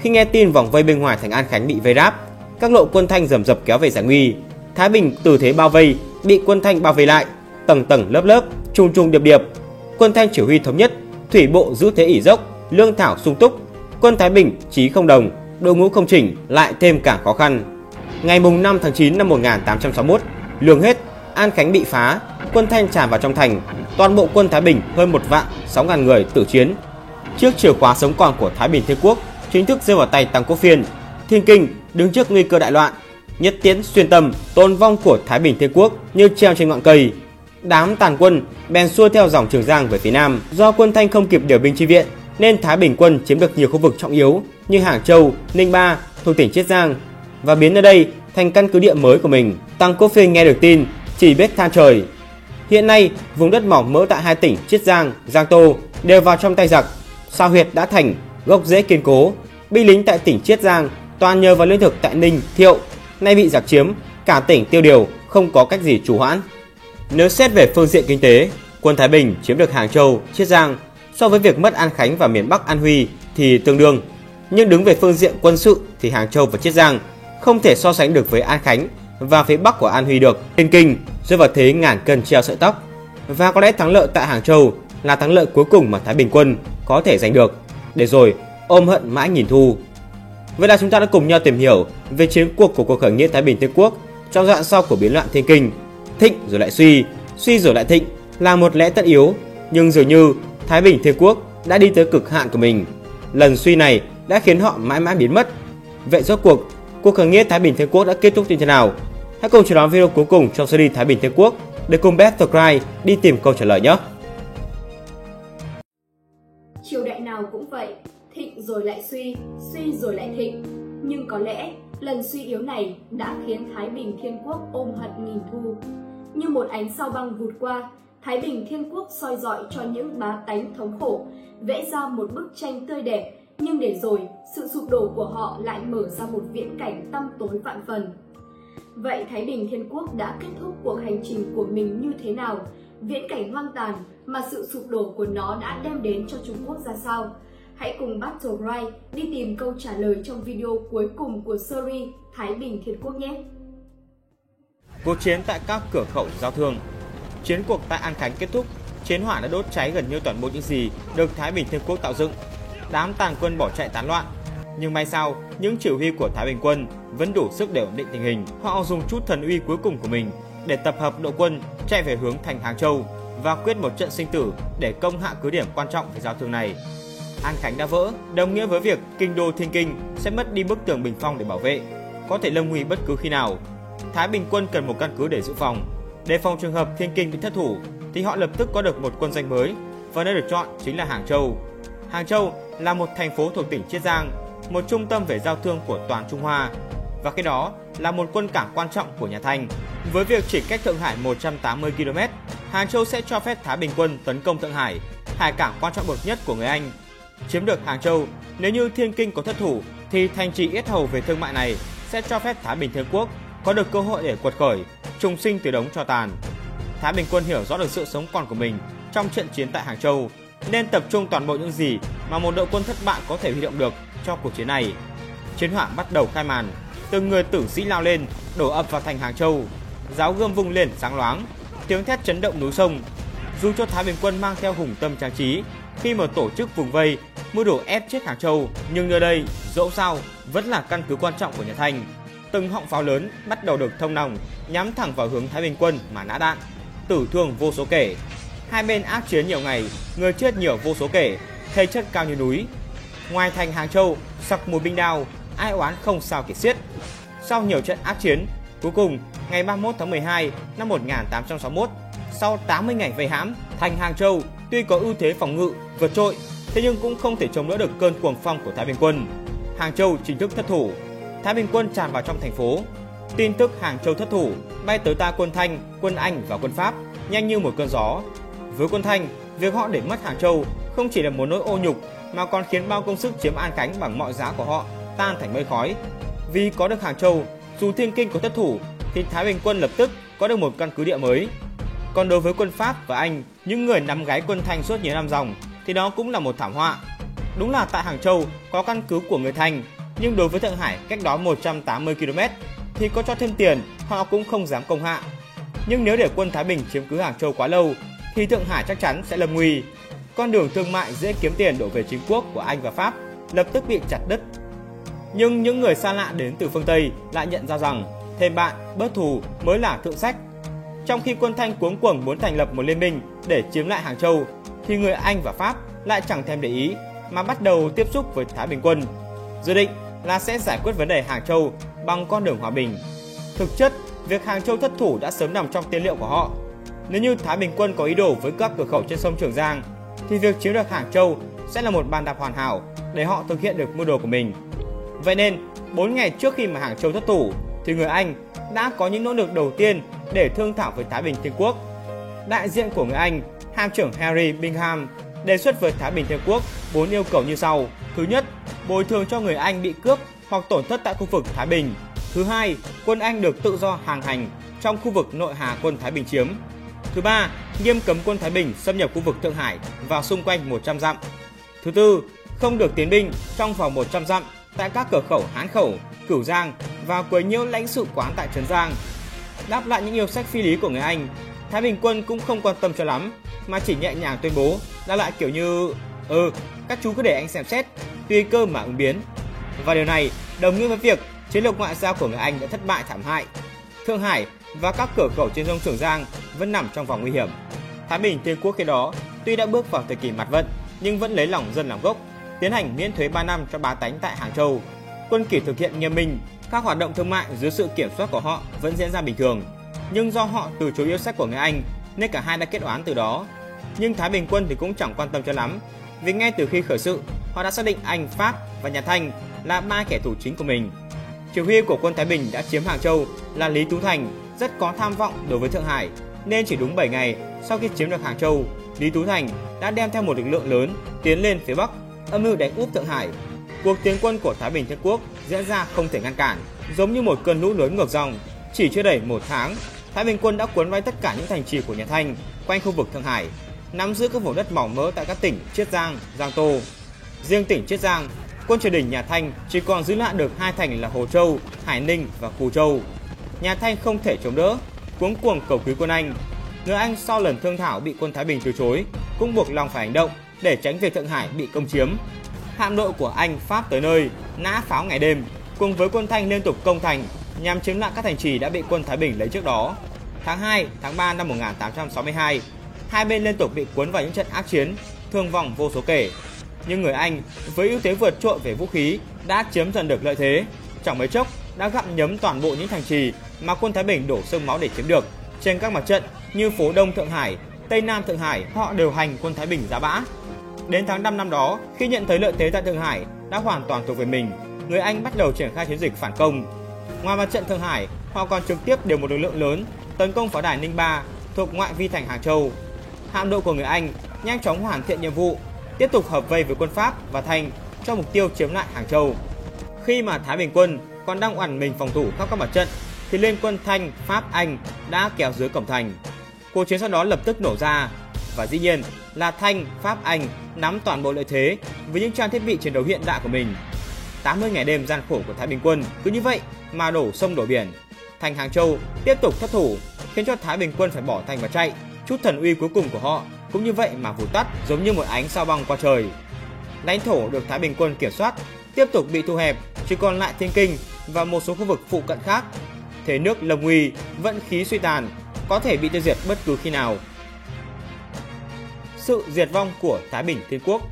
Khi nghe tin vòng vây bên ngoài thành An Khánh bị vây đáp, các lộ quân Thanh rầm rập kéo về giải nguy. Thái Bình từ thế bao vây bị quân Thanh bao vây lại, tầng tầng lớp lớp, trùng trùng điệp điệp. Quân Thanh chỉ huy thống nhất, thủy bộ giữ thế ỷ dốc, lương thảo sung túc. Quân Thái Bình chí không đồng, đội ngũ không chỉnh, lại thêm càng khó khăn. Ngày mùng năm tháng chín năm một nghìn tám trăm sáu mươi mốt, lương hết, An Khánh bị phá, quân Thanh tràn vào trong thành. Toàn bộ quân Thái Bình hơn một vạn sáu ngàn người tử chiến. Chiếc chìa khóa sống còn của Thái Bình Thiên Quốc chính thức rơi vào tay Tăng Quốc Phiên. Thiên Kinh đứng trước nguy cơ đại loạn, nhất tiễn xuyên tâm, tồn vong của Thái Bình Thiên Quốc như treo trên ngọn cây. Đám tàn quân bèn xuôi theo dòng Trường Giang về phía nam. Do quân Thanh không kịp điều binh chi viện nên Thái Bình quân chiếm được nhiều khu vực trọng yếu như Hàng Châu, Ninh Ba thuộc tỉnh Chiết Giang và biến nơi đây thành căn cứ địa mới của mình. Tăng Quốc Phiên nghe được tin chỉ biết than trời. Hiện nay vùng đất mỏng mỡ tại hai tỉnh Chiết Giang, Giang Tô đều vào trong tay giặc, sao huyệt đã thành, gốc rễ kiên cố. Binh lính tại tỉnh Chiết Giang toàn nhờ vào lương thực tại Ninh, Thiệu, nay bị giặc chiếm, cả tỉnh tiêu điều không có cách gì trù hoãn. Nếu xét về phương diện kinh tế, quân Thái Bình chiếm được Hàng Châu, Chiết Giang so với việc mất An Khánh và miền Bắc An Huy thì tương đương, nhưng đứng về phương diện quân sự thì Hàng Châu và Chiết Giang không thể so sánh được với An Khánh và phía bắc của An Huy được. Thiên Kinh rơi vào thế ngàn cân treo sợi tóc, và có lẽ thắng lợi tại Hàng Châu là thắng lợi cuối cùng mà Thái Bình quân có thể giành được, để rồi ôm hận mãi nghìn thu. Vậy là chúng ta đã cùng nhau tìm hiểu về chiến cuộc của cuộc khởi nghĩa Thái Bình Thiên Quốc trong giai đoạn sau của biến loạn Thiên Kinh. Thịnh rồi lại suy, suy rồi lại thịnh là một lẽ tất yếu, nhưng dường như Thái Bình Thiên Quốc đã đi tới cực hạn của mình. Lần suy này đã khiến họ mãi mãi biến mất. Vậy rốt cuộc cuộc khởi nghĩa Thái Bình Thiên Quốc đã kết thúc như thế nào? Hãy cùng chờ đón video cuối cùng trong series Thái Bình Thiên Quốc để cùng Battlecry đi tìm câu trả lời nhé. Triều đại nào cũng vậy, thịnh rồi lại suy, suy rồi lại thịnh. Nhưng có lẽ lần suy yếu này đã khiến Thái Bình Thiên Quốc ôm hận nghìn thu. Như một ánh sao băng vụt qua, Thái Bình Thiên Quốc soi rọi cho những bá tánh thống khổ, vẽ ra một bức tranh tươi đẹp. Nhưng để rồi, sự sụp đổ của họ lại mở ra một viễn cảnh tăm tối vạn phần. Vậy Thái Bình Thiên Quốc đã kết thúc cuộc hành trình của mình như thế nào? Viễn cảnh hoang tàn mà sự sụp đổ của nó đã đem đến cho Trung Quốc ra sao? Hãy cùng Battlecry đi tìm câu trả lời trong video cuối cùng của series Thái Bình Thiên Quốc nhé! Cuộc chiến tại các cửa khẩu giao thương. Chiến cuộc tại An Khánh kết thúc, chiến hỏa đã đốt cháy gần như toàn bộ những gì được Thái Bình Thiên Quốc tạo dựng. Đám tàn quân bỏ chạy tán loạn, nhưng may sao những chỉ huy của Thái Bình quân vẫn đủ sức để ổn định tình hình. Họ dùng chút thần uy cuối cùng của mình để tập hợp đội quân chạy về hướng thành Hàng Châu và quyết một trận sinh tử để công hạ cứ điểm quan trọng về giao thương này. An Khánh đã vỡ, đồng nghĩa với việc kinh đô Thiên Kinh sẽ mất đi bức tường bình phong để bảo vệ, có thể lâm nguy bất cứ khi nào. Thái Bình quân cần một căn cứ để dự phòng, để phòng trường hợp Thiên Kinh bị thất thủ thì họ lập tức có được một quân danh mới, và nơi được chọn chính là Hàng Châu. Hàng Châu là một thành phố thuộc tỉnh Chiết Giang, một trung tâm về giao thương của toàn Trung Hoa, và cái đó là một quân cảng quan trọng của nhà Thanh. Với việc chỉ cách Thượng Hải một trăm tám mươi ki lô mét, Hàng Châu sẽ cho phép Thái Bình quân tấn công Thượng Hải, hải cảng quan trọng bậc nhất của người Anh. Chiếm được Hàng Châu, nếu như Thiên Kinh có thất thủ thì thành trì yết hầu về thương mại này sẽ cho phép Thái Bình Thiên Quốc có được cơ hội để quật khởi, trùng sinh từ đống tro tàn. Thái Bình quân hiểu rõ được sự sống còn của mình trong trận chiến tại Hàng Châu, nên tập trung toàn bộ những gì mà một đội quân thất bại có thể huy động được cho cuộc chiến này. Chiến hỏa bắt đầu khai màn, từng người tử sĩ lao lên, đổ ập vào thành Hàng Châu, giáo gươm vung lên sáng loáng, tiếng thét chấn động núi sông. Dù cho Thái Bình quân mang theo hùng tâm trang trí khi mà tổ chức vùng vây, mưu đồ ép chết Hàng Châu, nhưng nơi đây dẫu sao vẫn là căn cứ quan trọng của nhà Thanh. Từng họng pháo lớn bắt đầu được thông nòng, nhắm thẳng vào hướng Thái Bình quân mà nã đạn, tử thương vô số kể. Hai bên ác chiến nhiều ngày, người chết nhiều vô số kể, thây chất cao như núi. Ngoài thành Hàng Châu, sặc mùi binh đao, ai oán không sao kể xiết. Sau nhiều trận ác chiến, cuối cùng ngày ba mươi mốt tháng mười hai năm một nghìn tám trăm sáu mươi mốt, sau tám mươi ngày vây hãm, thành Hàng Châu tuy có ưu thế phòng ngự vượt trội, thế nhưng cũng không thể chống đỡ được cơn cuồng phong của Thái Bình quân. Hàng Châu chính thức thất thủ. Thái Bình quân tràn vào trong thành phố. Tin tức Hàng Châu thất thủ bay tới ta quân Thanh, quân Anh và quân Pháp nhanh như một cơn gió. Với quân Thanh, việc họ để mất Hàng Châu không chỉ là một nỗi ô nhục mà còn khiến bao công sức chiếm An Khánh bằng mọi giá của họ tan thành mây khói. Vì có được Hàng Châu, dù Thiên Kinh có thất thủ thì Thái Bình quân lập tức có được một căn cứ địa mới. Còn đối với quân Pháp và Anh, những người nắm gáy quân Thanh suốt nhiều năm dòng, thì đó cũng là một thảm họa. Đúng là tại Hàng Châu có căn cứ của người Thanh, nhưng đối với Thượng Hải cách đó một trăm tám mươi ki lô mét thì có cho thêm tiền họ cũng không dám công hạ. Nhưng nếu để quân Thái Bình chiếm cứ Hàng Châu quá lâu thì Thượng Hải chắc chắn sẽ lâm nguy. Con đường thương mại dễ kiếm tiền đổ về chính quốc của Anh và Pháp lập tức bị chặt đứt. Nhưng những người xa lạ đến từ phương Tây lại nhận ra rằng thêm bạn, bớt thù mới là thượng sách. Trong khi quân Thanh cuống cuồng muốn thành lập một liên minh để chiếm lại Hàng Châu, thì người Anh và Pháp lại chẳng thèm để ý mà bắt đầu tiếp xúc với Thái Bình quân. Dự định là sẽ giải quyết vấn đề Hàng Châu bằng con đường hòa bình. Thực chất, việc Hàng Châu thất thủ đã sớm nằm trong tiến liệu của họ. Nếu như Thái Bình quân có ý đồ với các cửa khẩu trên sông Trường Giang, thì việc chiếm được Hàng Châu sẽ là một bàn đạp hoàn hảo để họ thực hiện được mưu đồ của mình. Vậy nên, bốn ngày trước khi mà Hàng Châu thất thủ, thì người Anh đã có những nỗ lực đầu tiên để thương thảo với Thái Bình Thiên Quốc. Đại diện của người Anh, hạm trưởng Harry Bingham đề xuất với Thái Bình Thiên Quốc bốn yêu cầu như sau. Thứ nhất, bồi thường cho người Anh bị cướp hoặc tổn thất tại khu vực Thái Bình. Thứ hai, quân Anh được tự do hàng hành trong khu vực nội hà quân Thái Bình chiếm. Thứ ba, nghiêm cấm quân Thái Bình xâm nhập khu vực Thượng Hải và xung quanh một trăm dặm. Thứ tư, không được tiến binh trong vòng một trăm dặm tại các cửa khẩu Hán Khẩu, Cửu Giang và quấy nhiễu lãnh sự quán tại Trấn Giang. Đáp lại những yêu sách phi lý của người Anh, Thái Bình quân cũng không quan tâm cho lắm mà chỉ nhẹ nhàng tuyên bố, đáp lại kiểu như ừ, các chú cứ để anh xem xét, tùy cơ mà ứng biến. Và điều này đồng nghĩa với việc chiến lược ngoại giao của người Anh đã thất bại thảm hại. Thượng Hải và các cửa khẩu trên sông Trường Giang vẫn nằm trong vòng nguy hiểm. Thái Bình Thiên Quốc khi đó tuy đã bước vào thời kỳ mặt vận nhưng vẫn lấy lòng dân làm gốc, tiến hành miễn thuế ba năm cho bá tánh tại Hàng Châu. Quân kỷ thực hiện nghiêm minh, các hoạt động thương mại dưới sự kiểm soát của họ vẫn diễn ra bình thường. Nhưng do họ từ chối yêu sách của người Anh nên cả hai đã kết oán từ đó. Nhưng Thái Bình quân thì cũng chẳng quan tâm cho lắm, vì ngay từ khi khởi sự, họ đã xác định Anh, Pháp và nhà Thanh là ba kẻ thù chính của mình. Chỉ huy của quân Thái Bình đã chiếm Hàng Châu là Lý Tú Thành rất có tham vọng đối với Thượng Hải, nên chỉ đúng bảy ngày sau khi chiếm được Hàng Châu, Lý Tú Thành đã đem theo một lực lượng lớn tiến lên phía Bắc, âm mưu đánh úp Thượng Hải. Cuộc tiến quân của Thái Bình Thiên Quốc diễn ra không thể ngăn cản, giống như một cơn lũ lớn ngược dòng. Chỉ chưa đầy một tháng, Thái Bình quân đã cuốn bay tất cả những thành trì của nhà Thanh quanh khu vực Thượng Hải, nắm giữ các vùng đất mỏng mỡ tại các tỉnh Chiết Giang, Giang Tô. Riêng tỉnh Chiết Giang, quân triều đình nhà Thanh chỉ còn giữ lại được hai thành là Hồ Châu, Hải Ninh và Cù Châu. Nhà Thanh không thể chống đỡ, cuống cuồng cầu cứu quân Anh. Người Anh sau lần thương thảo bị quân Thái Bình từ chối, cũng buộc lòng phải hành động để tránh việc Thượng Hải bị công chiếm. Hạm đội của Anh, Pháp tới nơi, nã pháo ngày đêm, cùng với quân Thanh liên tục công thành nhằm chiếm lại các thành trì đã bị quân Thái Bình lấy trước đó. Tháng hai, tháng ba năm một nghìn tám trăm sáu mươi hai, hai bên liên tục bị cuốn vào những trận ác chiến, thương vong vô số kể. Nhưng người Anh với ưu thế vượt trội về vũ khí đã chiếm dần được lợi thế, chẳng mấy chốc đã gặm nhấm toàn bộ những thành trì mà quân Thái Bình đổ xương máu để chiếm được. Trên các mặt trận như phố Đông Thượng Hải, Tây Nam Thượng Hải, họ đều hành quân Thái Bình giá bã. Đến tháng năm năm đó, khi nhận thấy lợi thế tại Thượng Hải đã hoàn toàn thuộc về mình, người Anh bắt đầu triển khai chiến dịch phản công. Ngoài mặt trận Thượng Hải, họ còn trực tiếp điều một lực lượng lớn tấn công pháo đài Ninh Ba thuộc ngoại vi thành Hàng Châu. Hạm đội của người Anh nhanh chóng hoàn thiện nhiệm vụ, tiếp tục hợp vây với quân Pháp và Thanh cho mục tiêu chiếm lại Hàng Châu. Khi mà Thái Bình quân còn đang oằn mình phòng thủ khắp các mặt trận, thì liên quân Thanh, Pháp, Anh đã kéo dưới cổng thành. Cuộc chiến sau đó lập tức nổ ra, và dĩ nhiên là Thanh, Pháp, Anh nắm toàn bộ lợi thế với những trang thiết bị chiến đấu hiện đại của mình. tám mươi ngày đêm gian khổ của Thái Bình quân cứ như vậy mà đổ sông đổ biển. Thành Hàng Châu tiếp tục thất thủ, khiến cho Thái Bình quân phải bỏ thành và chạy. Chút thần uy cuối cùng của họ cũng như vậy mà vụt tắt, giống như một ánh sao băng qua trời. Lãnh thổ được Thái Bình quân kiểm soát tiếp tục bị thu hẹp, chỉ còn lại Thiên Kinh và một số khu vực phụ cận khác. Thế nước lâm nguy, vận khí suy tàn, có thể bị tiêu diệt bất cứ khi nào. Sự diệt vong của Thái Bình Thiên Quốc.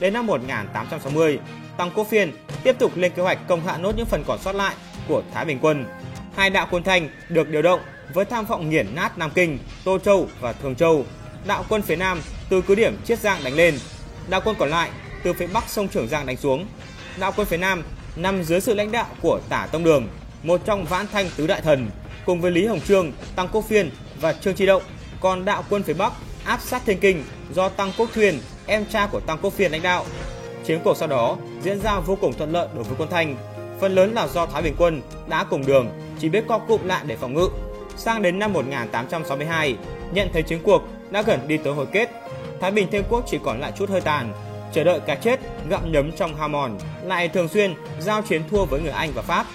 Đến năm một nghìn tám trăm sáu mươi, Tăng Quốc Phiên tiếp tục lên kế hoạch công hạ nốt những phần còn sót lại của Thái Bình quân. Hai đạo quân Thanh được điều động với tham vọng nghiền nát Nam Kinh, Tô Châu và Thường Châu. Đạo quân phía Nam từ cứ điểm Chiết Giang đánh lên, đạo quân còn lại từ phía Bắc sông Trường Giang đánh xuống. Đạo quân phía Nam nằm dưới sự lãnh đạo của Tả Tông Đường, một trong Vãn Thanh tứ đại thần, cùng với Lý Hồng Trương, Tăng Quốc Phiên và Trương Chi Động. Còn đạo quân phía Bắc áp sát Thiên Kinh do Tăng Quốc Thuyên, em trai của Tăng Quốc Phiên lãnh đạo. Chiến cuộc sau đó diễn ra vô cùng thuận lợi đối với quân Thanh, phần lớn là do Thái Bình quân đã cùng đường, chỉ biết co cụm lại để phòng ngự. Sang đến năm một nghìn tám trăm sáu mươi hai, nhận thấy chiến cuộc đã gần đi tới hồi kết, Thái Bình Thiên Quốc chỉ còn lại chút hơi tàn, chờ đợi cái chết gặm nhấm trong hao mòn, lại thường xuyên giao chiến thua với người Anh và Pháp.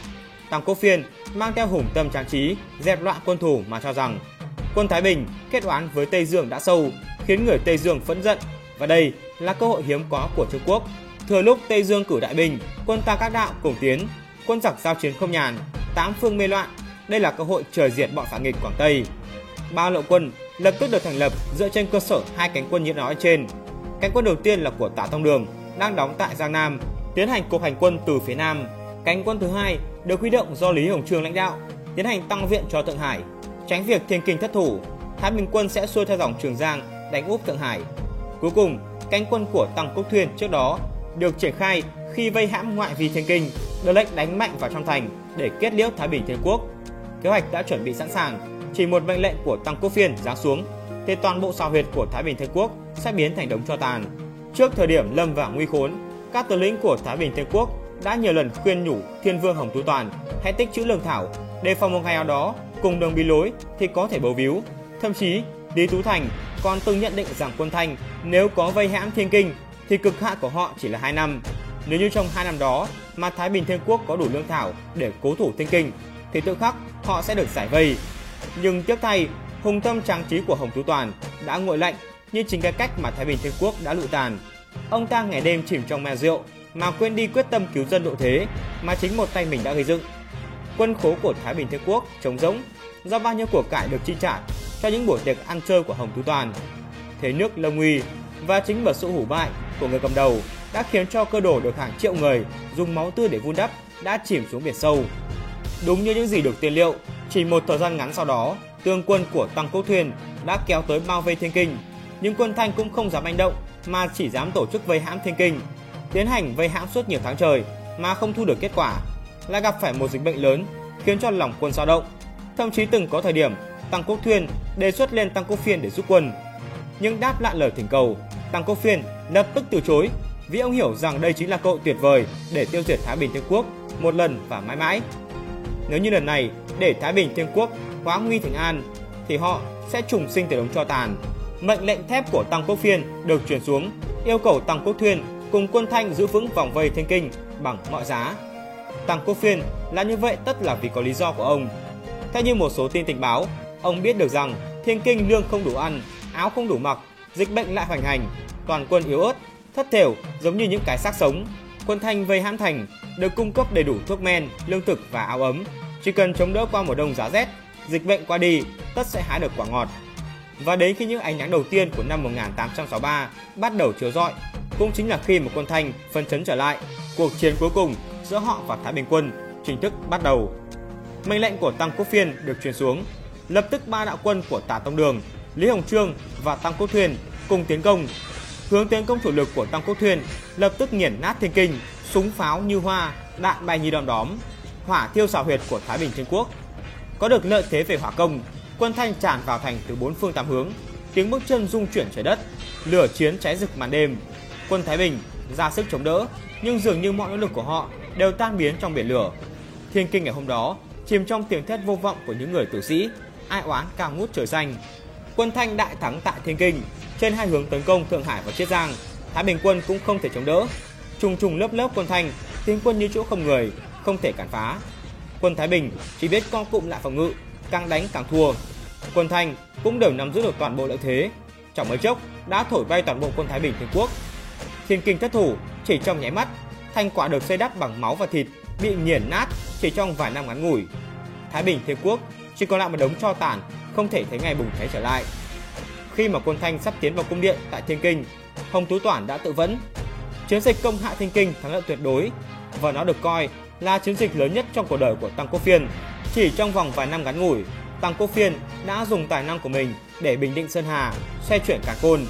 Tăng Quốc Phiên mang theo hùng tâm tráng trí, dẹp loạn quân thủ mà cho rằng quân Thái Bình kết oán với Tây Dương đã sâu, khiến người Tây Dương phẫn giận, và đây là cơ hội hiếm có của Trung Quốc. Thừa lúc Tây Dương cử đại binh, quân ta các đạo cùng tiến, quân giặc giao chiến không nhàn, tám phương mê loạn, đây là cơ hội trời diệt bọn phản nghịch Quảng Tây. Ba lộ quân lập tức được thành lập dựa trên cơ sở hai cánh quân hiện nói trên. Cánh quân đầu tiên là của Tả Tông Đường, đang đóng tại Giang Nam, tiến hành cuộc hành quân từ phía Nam. Cánh quân thứ hai được huy động do Lý Hồng Trương lãnh đạo, tiến hành tăng viện cho Thượng Hải, tránh việc Thiên Kinh thất thủ. Thái Bình quân sẽ xuôi theo dòng Trường Giang đánh úp Thượng Hải. Cuối cùng, cánh quân của Tăng Quốc Thuyên trước đó được triển khai khi vây hãm ngoại vi Thiên Kinh, được lệnh đánh mạnh vào trong thành để kết liễu Thái Bình Thiên Quốc. Kế hoạch đã chuẩn bị sẵn sàng, chỉ một mệnh lệnh của Tăng Quốc Phiên giáng xuống thì toàn bộ xào huyệt của Thái Bình Thiên Quốc sẽ biến thành đống tro tàn. Trước thời điểm lâm vào nguy khốn, các tướng lĩnh của Thái Bình Thiên Quốc đã nhiều lần khuyên nhủ Thiên Vương Hồng Tú Toàn hãy tích trữ lương thảo, đề phòng một ngày nào đó cùng đường bí lối thì có thể bấu víu. Thậm chí Lý Tú Thành còn từng nhận định rằng quân Thanh nếu có vây hãm Thiên Kinh thì cực hạn của họ chỉ là hai năm. Nếu như trong hai năm đó mà Thái Bình Thiên Quốc có đủ lương thảo để cố thủ Thiên Kinh thì tự khắc họ sẽ được giải vây. Nhưng tiếc thay, hùng tâm tráng trí của Hồng Tú Toàn đã nguội lạnh như chính cái cách mà Thái Bình Thiên Quốc đã lụi tàn. Ông ta ngày đêm chìm trong men rượu mà quên đi quyết tâm cứu dân độ thế mà chính một tay mình đã gây dựng. Quân khố của Thái Bình Thiên Quốc trống rỗng do bao nhiêu của cải được chi trả cho những buổi tiệc ăn chơi của Hồng Tú Toàn. Thế nước lâm nguy và chính bởi sự hủ bại của người cầm đầu đã khiến cho cơ đồ được hàng triệu người dùng máu tươi để vun đắp đã chìm xuống biển sâu. Đúng như những gì được tiên liệu, chỉ một thời gian ngắn sau đó, tướng quân của Tăng Quốc Thuyên đã kéo tới bao vây Thiên Kinh. Nhưng quân Thanh cũng không dám hành động mà chỉ dám tổ chức vây hãm Thiên Kinh, tiến hành vây hãm suốt nhiều tháng trời mà không thu được kết quả, lại gặp phải một dịch bệnh lớn khiến cho lòng quân dao động. Thậm chí từng có thời điểm Tăng Quốc Thuyên đề xuất lên Tăng Quốc Phiên để giúp quân, nhưng đáp lại lời thỉnh cầu, Tăng Quốc Phiên lập tức từ chối vì ông hiểu rằng đây chính là cơ hội tuyệt vời để tiêu diệt Thái Bình Thiên Quốc một lần và mãi mãi. Nếu như lần này để Thái Bình Thiên Quốc hóa nguy thành an thì họ sẽ trùng sinh từ đống tro tàn. Mệnh lệnh thép của Tăng Quốc Phiên được truyền xuống, yêu cầu Tăng Quốc Thuyên cùng quân Thanh giữ vững vòng vây Thiên Kinh bằng mọi giá. Tăng Quốc Phiên là như vậy tất là vì có lý do của ông. Theo như một số tin tình báo, ông biết được rằng Thiên Kinh lương không đủ ăn, áo không đủ mặc, dịch bệnh lại hoành hành, toàn quân yếu ớt, thất thểu giống như những cái xác sống. Quân Thanh vây hãm thành, được cung cấp đầy đủ thuốc men, lương thực và áo ấm. Chỉ cần chống đỡ qua mùa đông giá rét, dịch bệnh qua đi, tất sẽ hái được quả ngọt. Và đến khi những ánh nắng đầu tiên của năm một nghìn tám trăm sáu mươi ba bắt đầu chiếu rọi, cũng chính là khi một quân Thanh phấn chấn trở lại, cuộc chiến cuối cùng giữa họ và Thái Bình quân chính thức bắt đầu. Mệnh lệnh của Tăng Quốc Phiên được truyền xuống, lập tức ba đạo quân của Tả Tông Đường, Lý Hồng Trương và Tăng Quốc Thuyên cùng tiến công. Hướng tiến công chủ lực của Tăng Quốc Thuyên lập tức nghiền nát Thiên Kinh, súng pháo như hoa, đạn bay như đom đóm, hỏa thiêu xào huyệt của Thái Bình Thiên Quốc. Có được lợi thế về hỏa công, quân Thanh tràn vào thành từ bốn phương tám hướng, tiếng bước chân rung chuyển trời đất, lửa chiến cháy rực màn đêm. Quân Thái Bình ra sức chống đỡ, nhưng dường như mọi nỗ lực của họ đều tan biến trong biển lửa. Thiên Kinh ngày hôm đó chìm trong tiếng thét vô vọng của những người tử sĩ, ai oán cao ngút trời xanh. Quân Thanh đại thắng tại Thiên Kinh, trên hai hướng tấn công Thượng Hải và Chiết Giang, Thái Bình quân cũng không thể chống đỡ. Trùng trùng lớp lớp quân Thanh tiến quân như chỗ không người, không thể cản phá. Quân Thái Bình chỉ biết co cụm lại phòng ngự, càng đánh càng thua. Quân Thanh cũng đều nắm giữ được toàn bộ lợi thế, chẳng mấy chốc đã thổi bay toàn bộ quân Thái Bình Thiên Quốc. Thiên Kinh thất thủ chỉ trong nháy mắt, thành quả được xây đắp bằng máu và thịt bị nghiền nát chỉ trong vài năm ngắn ngủi. Thái Bình Thiên Quốc chỉ còn lại một đống tro tàn, không thể thấy ngày bùng cháy trở lại. Khi mà quân Thanh sắp tiến vào cung điện tại Thiên Kinh, Hồng Tú Toàn đã tự vẫn. Chiến dịch công hạ Thiên Kinh thắng lợi tuyệt đối, và nó được coi là chiến dịch lớn nhất trong cuộc đời của Tăng Quốc Phiên. Chỉ trong vòng vài năm ngắn ngủi, Tăng Quốc Phiên đã dùng tài năng của mình để bình định Sơn Hà, xoay chuyển cả côn.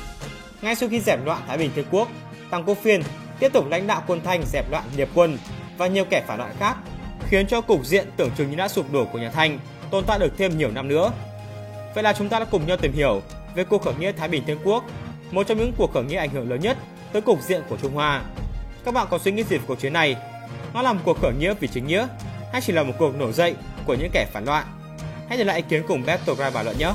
Ngay sau khi dẹp loạn Thái Bình Thiên Quốc, Tăng Quốc Phiên tiếp tục lãnh đạo quân Thanh dẹp loạn Điệp quân và nhiều kẻ phản loạn khác, khiến cho cục diện tưởng chừng như đã sụp đổ của nhà Thanh tồn tại được thêm nhiều năm nữa. Vậy là chúng ta đã cùng nhau tìm hiểu về cuộc khởi nghĩa Thái Bình Thiên Quốc, một trong những cuộc khởi nghĩa ảnh hưởng lớn nhất tới cục diện của Trung Hoa. Các bạn có suy nghĩ gì về cuộc chiến này? Nó là một cuộc khởi nghĩa vì chính nghĩa hay chỉ là một cuộc nổi dậy của những kẻ phản loạn? Hãy để lại ý kiến cùng Battlecry bàn luận nhé.